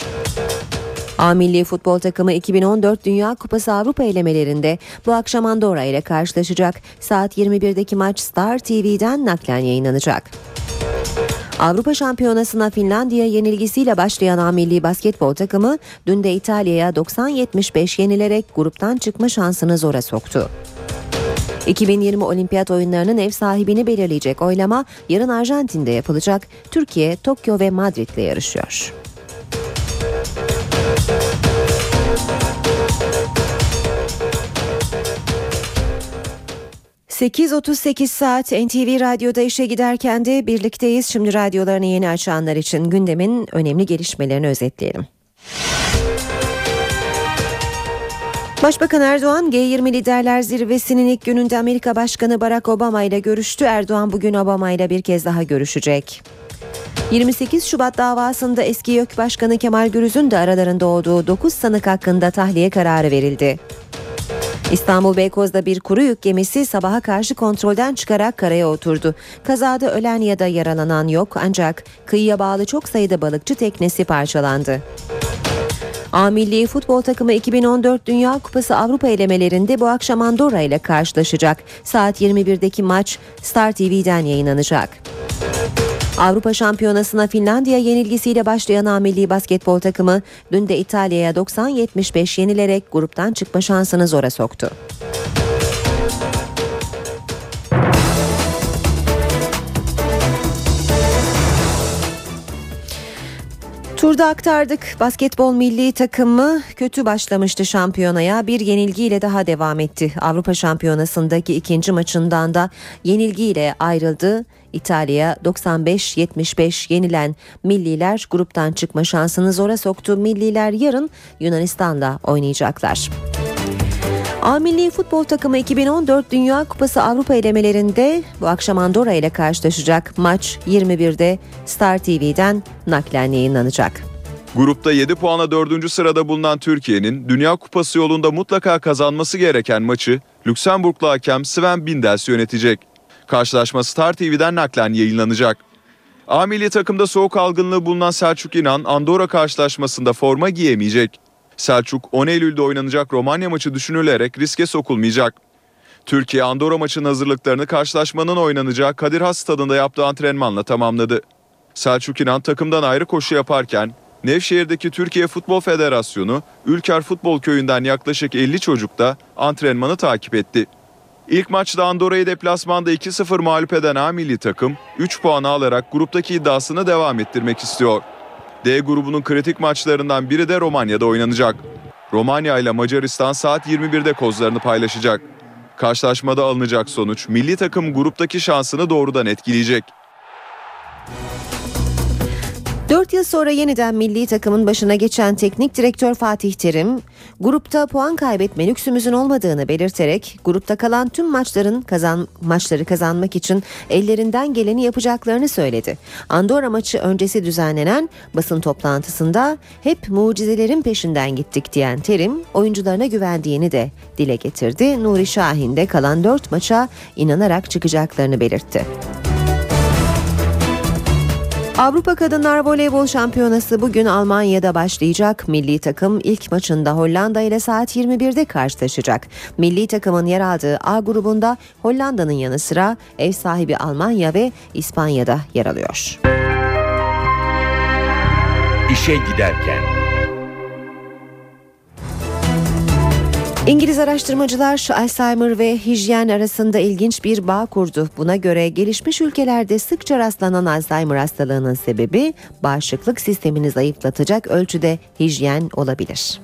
A Milli Futbol Takımı 2014 Dünya Kupası Avrupa elemelerinde bu akşam Andorra ile karşılaşacak. Saat 21'deki maç Star TV'den naklen yayınlanacak. Avrupa Şampiyonası'na Finlandiya yenilgisiyle başlayan A Milli Basketbol Takımı dün de İtalya'ya 90-75 yenilerek gruptan çıkma şansını zora soktu. 2020 Olimpiyat Oyunları'nın ev sahibini belirleyecek oylama yarın Arjantin'de yapılacak. Türkiye, Tokyo ve Madrid'le yarışıyor. ...8.38 saat NTV Radyo'da işe giderken de birlikteyiz. Şimdi radyolarını yeni açanlar için gündemin önemli gelişmelerini özetleyelim. Başbakan Erdoğan G20 Liderler Zirvesi'nin ilk gününde Amerika Başkanı Barack Obama ile görüştü. Erdoğan bugün Obama ile bir kez daha görüşecek. 28 Şubat davasında eski YÖK Başkanı Kemal Gürüz'ün de aralarında olduğu 9 sanık hakkında tahliye kararı verildi. İstanbul Beykoz'da bir kuru yük gemisi sabaha karşı kontrolden çıkarak karaya oturdu. Kazada ölen ya da yaralanan yok, ancak kıyıya bağlı çok sayıda balıkçı teknesi parçalandı. A Milli Futbol Takımı 2014 Dünya Kupası Avrupa elemelerinde bu akşam Andorra ile karşılaşacak. Saat 21'deki maç Star TV'den yayınlanacak. Avrupa Şampiyonası'na Finlandiya yenilgisiyle başlayan A Milli Basketbol Takımı dün de İtalya'ya 90-75 yenilerek gruptan çıkma şansını zora soktu. Turda aktardık. Basketbol milli takımı kötü başlamıştı şampiyonaya. Bir yenilgiyle daha devam etti. Avrupa Şampiyonası'ndaki ikinci maçından da yenilgiyle ayrıldı. İtalya 95-75 yenilen milliler gruptan çıkma şansını zora soktu. Milliler yarın Yunanistan'da oynayacaklar. A Milli Futbol Takımı 2014 Dünya Kupası Avrupa elemelerinde bu akşam Andorra ile karşılaşacak. Maç 21'de Star TV'den naklen yayınlanacak. Grupta 7 puana 4. sırada bulunan Türkiye'nin Dünya Kupası yolunda mutlaka kazanması gereken maçı Lüksemburglu hakem Sven Bindels yönetecek. Karşılaşma Star TV'den naklen yayınlanacak. A milli takımda soğuk algınlığı bulunan Selçuk İnan, Andorra karşılaşmasında forma giyemeyecek. Selçuk, 10 Eylül'de oynanacak Romanya maçı düşünülerek riske sokulmayacak. Türkiye, Andorra maçının hazırlıklarını karşılaşmanın oynanacağı Kadir Has Stadı'nda yaptığı antrenmanla tamamladı. Selçuk İnan takımdan ayrı koşu yaparken, Nevşehir'deki Türkiye Futbol Federasyonu, Ülker Futbol Köyü'nden yaklaşık 50 çocuk da antrenmanı takip etti. İlk maçta Andorra'yı deplasmanda 2-0 mağlup eden A milli takım, 3 puan alarak gruptaki iddiasını devam ettirmek istiyor. D grubunun kritik maçlarından biri de Romanya'da oynanacak. Romanya ile Macaristan saat 21'de kozlarını paylaşacak. Karşılaşmada alınacak sonuç, milli takım gruptaki şansını doğrudan etkileyecek. 4 yıl sonra yeniden milli takımın başına geçen teknik direktör Fatih Terim, grupta puan kaybetme lüksümüzün olmadığını belirterek grupta kalan tüm maçları kazanmak için ellerinden geleni yapacaklarını söyledi. Andorra maçı öncesi düzenlenen basın toplantısında hep mucizelerin peşinden gittik diyen Terim, oyuncularına güvendiğini de dile getirdi. Nuri Şahin de kalan 4 maça inanarak çıkacaklarını belirtti. Avrupa Kadınlar Voleybol Şampiyonası bugün Almanya'da başlayacak. Milli takım ilk maçında Hollanda ile saat 21'de karşılaşacak. Milli takımın yer aldığı A grubunda Hollanda'nın yanı sıra ev sahibi Almanya ve İspanya'da yer alıyor. İşe giderken. İngiliz araştırmacılar Alzheimer ve hijyen arasında ilginç bir bağ kurdu. Buna göre gelişmiş ülkelerde sıkça rastlanan Alzheimer hastalığının sebebi bağışıklık sistemini zayıflatacak ölçüde hijyen olabilir.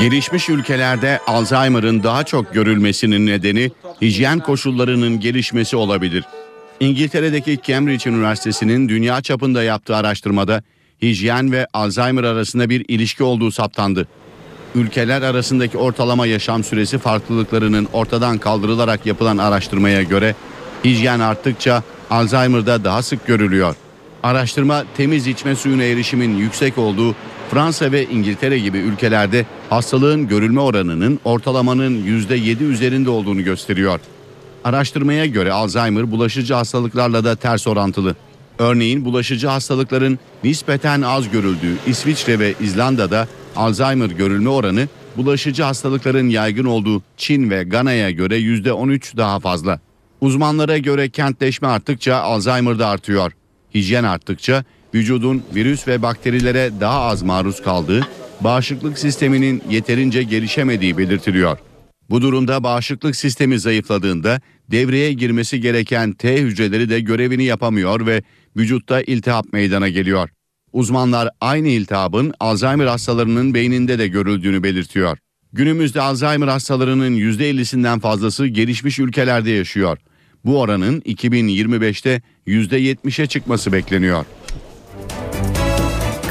Gelişmiş ülkelerde Alzheimer'ın daha çok görülmesinin nedeni hijyen koşullarının gelişmesi olabilir. İngiltere'deki Cambridge Üniversitesi'nin dünya çapında yaptığı araştırmada hijyen ve Alzheimer arasında bir ilişki olduğu saptandı. Ülkeler arasındaki ortalama yaşam süresi farklılıklarının ortadan kaldırılarak yapılan araştırmaya göre hijyen arttıkça Alzheimer'da daha sık görülüyor. Araştırma temiz içme suyuna erişimin yüksek olduğu Fransa ve İngiltere gibi ülkelerde hastalığın görülme oranının ortalamanın %7 üzerinde olduğunu gösteriyor. Araştırmaya göre Alzheimer bulaşıcı hastalıklarla da ters orantılı. Örneğin bulaşıcı hastalıkların nispeten az görüldüğü İsviçre ve İzlanda'da Alzheimer görülme oranı bulaşıcı hastalıkların yaygın olduğu Çin ve Gana'ya göre %13 daha fazla. Uzmanlara göre kentleşme arttıkça Alzheimer da artıyor. Hijyen arttıkça vücudun virüs ve bakterilere daha az maruz kaldığı, bağışıklık sisteminin yeterince gelişemediği belirtiliyor. Bu durumda bağışıklık sistemi zayıfladığında devreye girmesi gereken T hücreleri de görevini yapamıyor ve vücutta iltihap meydana geliyor. Uzmanlar aynı iltihabın Alzheimer hastalarının beyninde de görüldüğünü belirtiyor. Günümüzde Alzheimer hastalarının %50'sinden fazlası gelişmiş ülkelerde yaşıyor. Bu oranın 2025'te %70'e çıkması bekleniyor.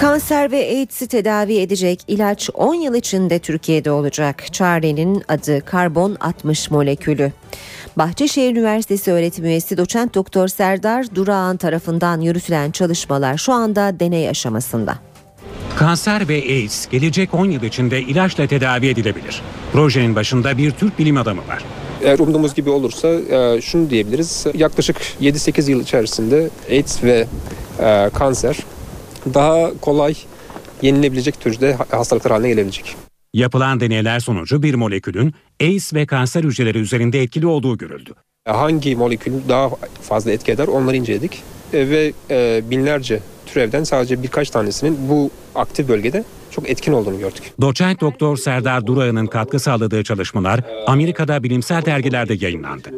Kanser ve AIDS'i tedavi edecek ilaç 10 yıl içinde Türkiye'de olacak. Çarenin adı karbon 60 molekülü. Bahçeşehir Üniversitesi öğretim üyesi doçent doktor Serdar Durağan tarafından yürütülen çalışmalar şu anda deney aşamasında. Kanser ve AIDS gelecek 10 yıl içinde ilaçla tedavi edilebilir. Projenin başında bir Türk bilim adamı var. Eğer umduğumuz gibi olursa şunu diyebiliriz. Yaklaşık 7-8 yıl içerisinde AIDS ve kanser daha kolay yenilebilecek türde hastalıklar haline gelebilecek. Yapılan deneyler sonucu bir molekülün AIDS ve kanser hücreleri üzerinde etkili olduğu görüldü. Hangi molekül daha fazla etki eder onları inceledik ve binlerce türevden sadece birkaç tanesinin bu aktif bölgede çok etkin olduğunu gördük. Doçent Doktor Serdar Durağan'ın katkı sağladığı çalışmalar Amerika'da bilimsel dergilerde yayınlandı.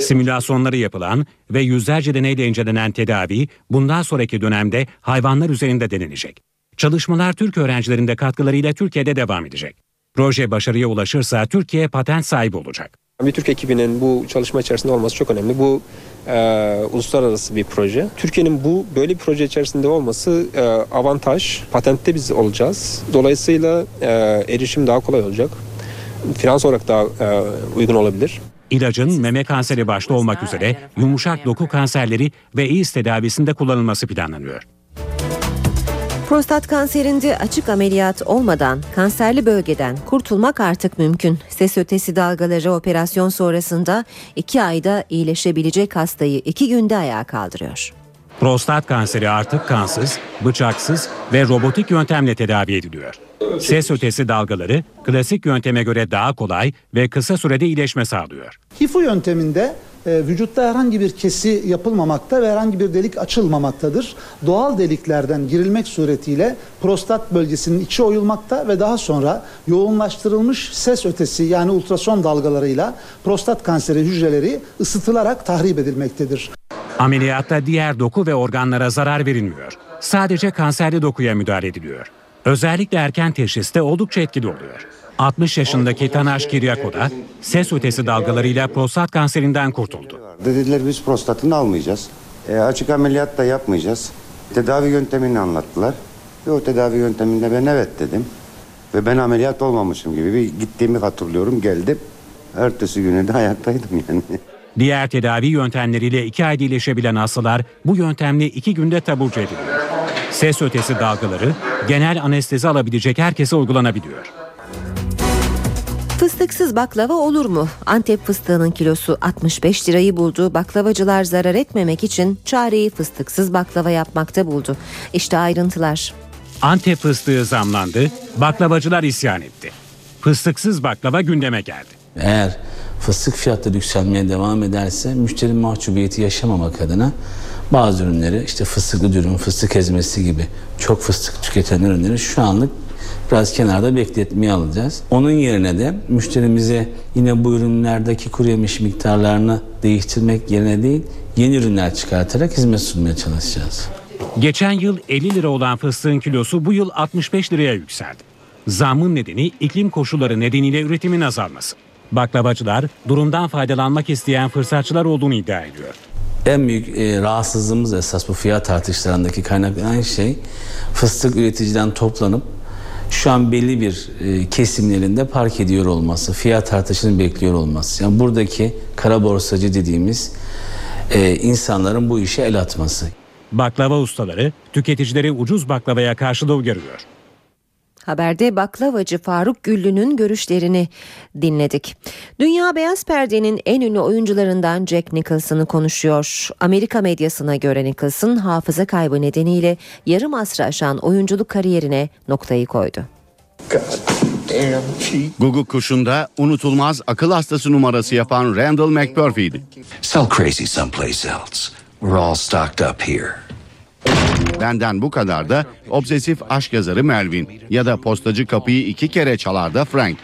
Simülasyonları yapılan ve yüzlerce deneyle incelenen tedavi bundan sonraki dönemde hayvanlar üzerinde denenecek. Çalışmalar Türk öğrencilerin de katkılarıyla Türkiye'de devam edecek. Proje başarıya ulaşırsa Türkiye patent sahibi olacak. Bir Türk ekibinin bu çalışma içerisinde olması çok önemli. Bu uluslararası bir proje. Türkiye'nin böyle bir proje içerisinde olması avantaj. Patentte biz olacağız. Dolayısıyla erişim daha kolay olacak. Finans olarak daha uygun olabilir. İlacın meme kanseri başta olmak üzere yumuşak doku kanserleri ve AIDS tedavisinde kullanılması planlanıyor. Prostat kanserinde açık ameliyat olmadan kanserli bölgeden kurtulmak artık mümkün. Ses ötesi dalgaları operasyon sonrasında 2 ayda iyileşebilecek hastayı 2 günde ayağa kaldırıyor. Prostat kanseri artık kansız, bıçaksız ve robotik yöntemle tedavi ediliyor. Ses ötesi dalgaları klasik yönteme göre daha kolay ve kısa sürede iyileşme sağlıyor. HIFU yönteminde vücutta herhangi bir kesi yapılmamakta ve herhangi bir delik açılmamaktadır. Doğal deliklerden girilmek suretiyle prostat bölgesinin içi oyulmakta ve daha sonra yoğunlaştırılmış ses ötesi yani ultrason dalgalarıyla prostat kanseri hücreleri ısıtılarak tahrip edilmektedir. Ameliyatta diğer doku ve organlara zarar verilmiyor. Sadece kanserli dokuya müdahale ediliyor. Özellikle erken teşhiste oldukça etkili oluyor. 60 yaşındaki Tanaş Kiryako da ses ötesi dalgalarıyla prostat kanserinden kurtuldu. Dediler biz prostatını almayacağız. Açık ameliyat da yapmayacağız. Tedavi yöntemini anlattılar. Ve o tedavi yönteminde ben evet dedim. Ve ben ameliyat olmamışım gibi bir gittiğimi hatırlıyorum, geldim. Ertesi güne de hayattaydım yani. Diğer tedavi yöntemleriyle 2 ayda iyileşebilen hastalar bu yöntemle 2 günde taburcu ediliyor. Ses ötesi dalgaları genel anestezi alabilecek herkese uygulanabiliyor. Fıstıksız baklava olur mu? Antep fıstığının kilosu 65 lirayı buldu. Baklavacılar zarar etmemek için çareyi fıstıksız baklava yapmakta buldu. İşte ayrıntılar. Antep fıstığı zamlandı, baklavacılar isyan etti. Fıstıksız baklava gündeme geldi. Eğer fıstık fiyatları yükselmeye devam ederse müşterinin mahcubiyeti yaşamamak adına bazı ürünleri, işte fıstıklı dürüm, fıstık ezmesi gibi çok fıstık tüketen ürünleri şu anlık biraz kenarda bekletmeye alacağız. Onun yerine de müşterimize yine bu ürünlerdeki kuruyemiş miktarlarını değiştirmek yerine değil, yeni ürünler çıkartarak hizmet sunmaya çalışacağız. Geçen yıl 50 lira olan fıstığın kilosu bu yıl 65 liraya yükseldi. Zammın nedeni iklim koşulları nedeniyle üretimin azalması. Baklavacılar durumdan faydalanmak isteyen fırsatçılar olduğunu iddia ediyor. En büyük rahatsızlığımız esas bu fiyat artışlarındaki kaynaklanan şey fıstık üreticiden toplanıp şu an belli bir kesimlerinde park ediyor olması, fiyat artışını bekliyor olması. Yani buradaki kara borsacı dediğimiz insanların bu işe el atması. Baklava ustaları tüketicileri ucuz baklavaya karşı da uyarıyor. Haberde baklavacı Faruk Güllü'nün görüşlerini dinledik. Dünya beyaz perdenin en ünlü oyuncularından Jack Nicholson'ı konuşuyor. Amerika medyasına göre Nicholson hafıza kaybı nedeniyle yarım asrı aşan oyunculuk kariyerine noktayı koydu. Guguk Kuşu'nda unutulmaz akıl hastası numarası yapan Randall McMurphy'ydi. Sell crazy someplace else. We're all stocked up here. Benden bu kadar da obsesif aşk yazarı Melvin ya da postacı kapıyı 2 kere çalar da Frank.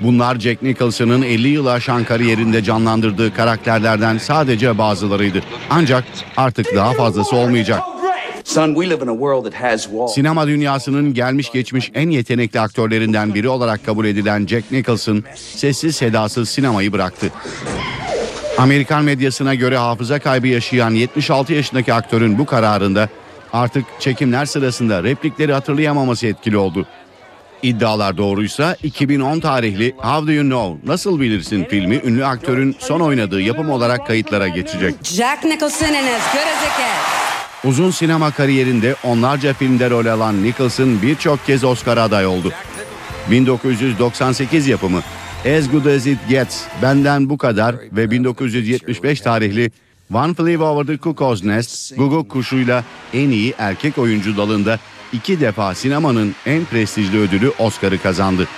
Bunlar Jack Nicholson'ın 50 yılı aşan kariyerinde canlandırdığı karakterlerden sadece bazılarıydı. Ancak artık daha fazlası olmayacak. Sinema dünyasının gelmiş geçmiş en yetenekli aktörlerinden biri olarak kabul edilen Jack Nicholson sessiz sedasız sinemayı bıraktı. Amerikan medyasına göre hafıza kaybı yaşayan 76 yaşındaki aktörün bu kararında artık çekimler sırasında replikleri hatırlayamaması etkili oldu. İddialar doğruysa 2010 tarihli How Do You Know, Nasıl Bilirsin filmi ünlü aktörün son oynadığı yapım olarak kayıtlara geçecek. Jack Nicholson and as good as it gets. Uzun sinema kariyerinde onlarca filmde rol alan Nicholson birçok kez Oscar aday oldu. 1998 yapımı As Good As It Gets, Benden Bu Kadar ve 1975 tarihli One Flew Over the Cuckoo's Nest, Guguk Kuşu'yla en iyi erkek oyuncu dalında 2 defa sinemanın en prestijli ödülü Oscar'ı kazandı.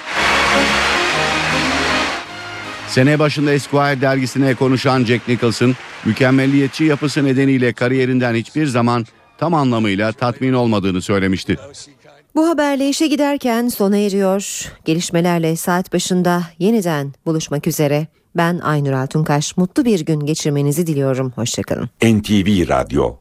Sene başında Esquire dergisine konuşan Jack Nicholson, mükemmeliyetçi yapısı nedeniyle kariyerinden hiçbir zaman tam anlamıyla tatmin olmadığını söylemişti. Bu haberle işe giderken sona eriyor. Gelişmelerle saat başında yeniden buluşmak üzere. Ben Aynur Altunkaş, mutlu bir gün geçirmenizi diliyorum. Hoşçakalın. NTV Radyo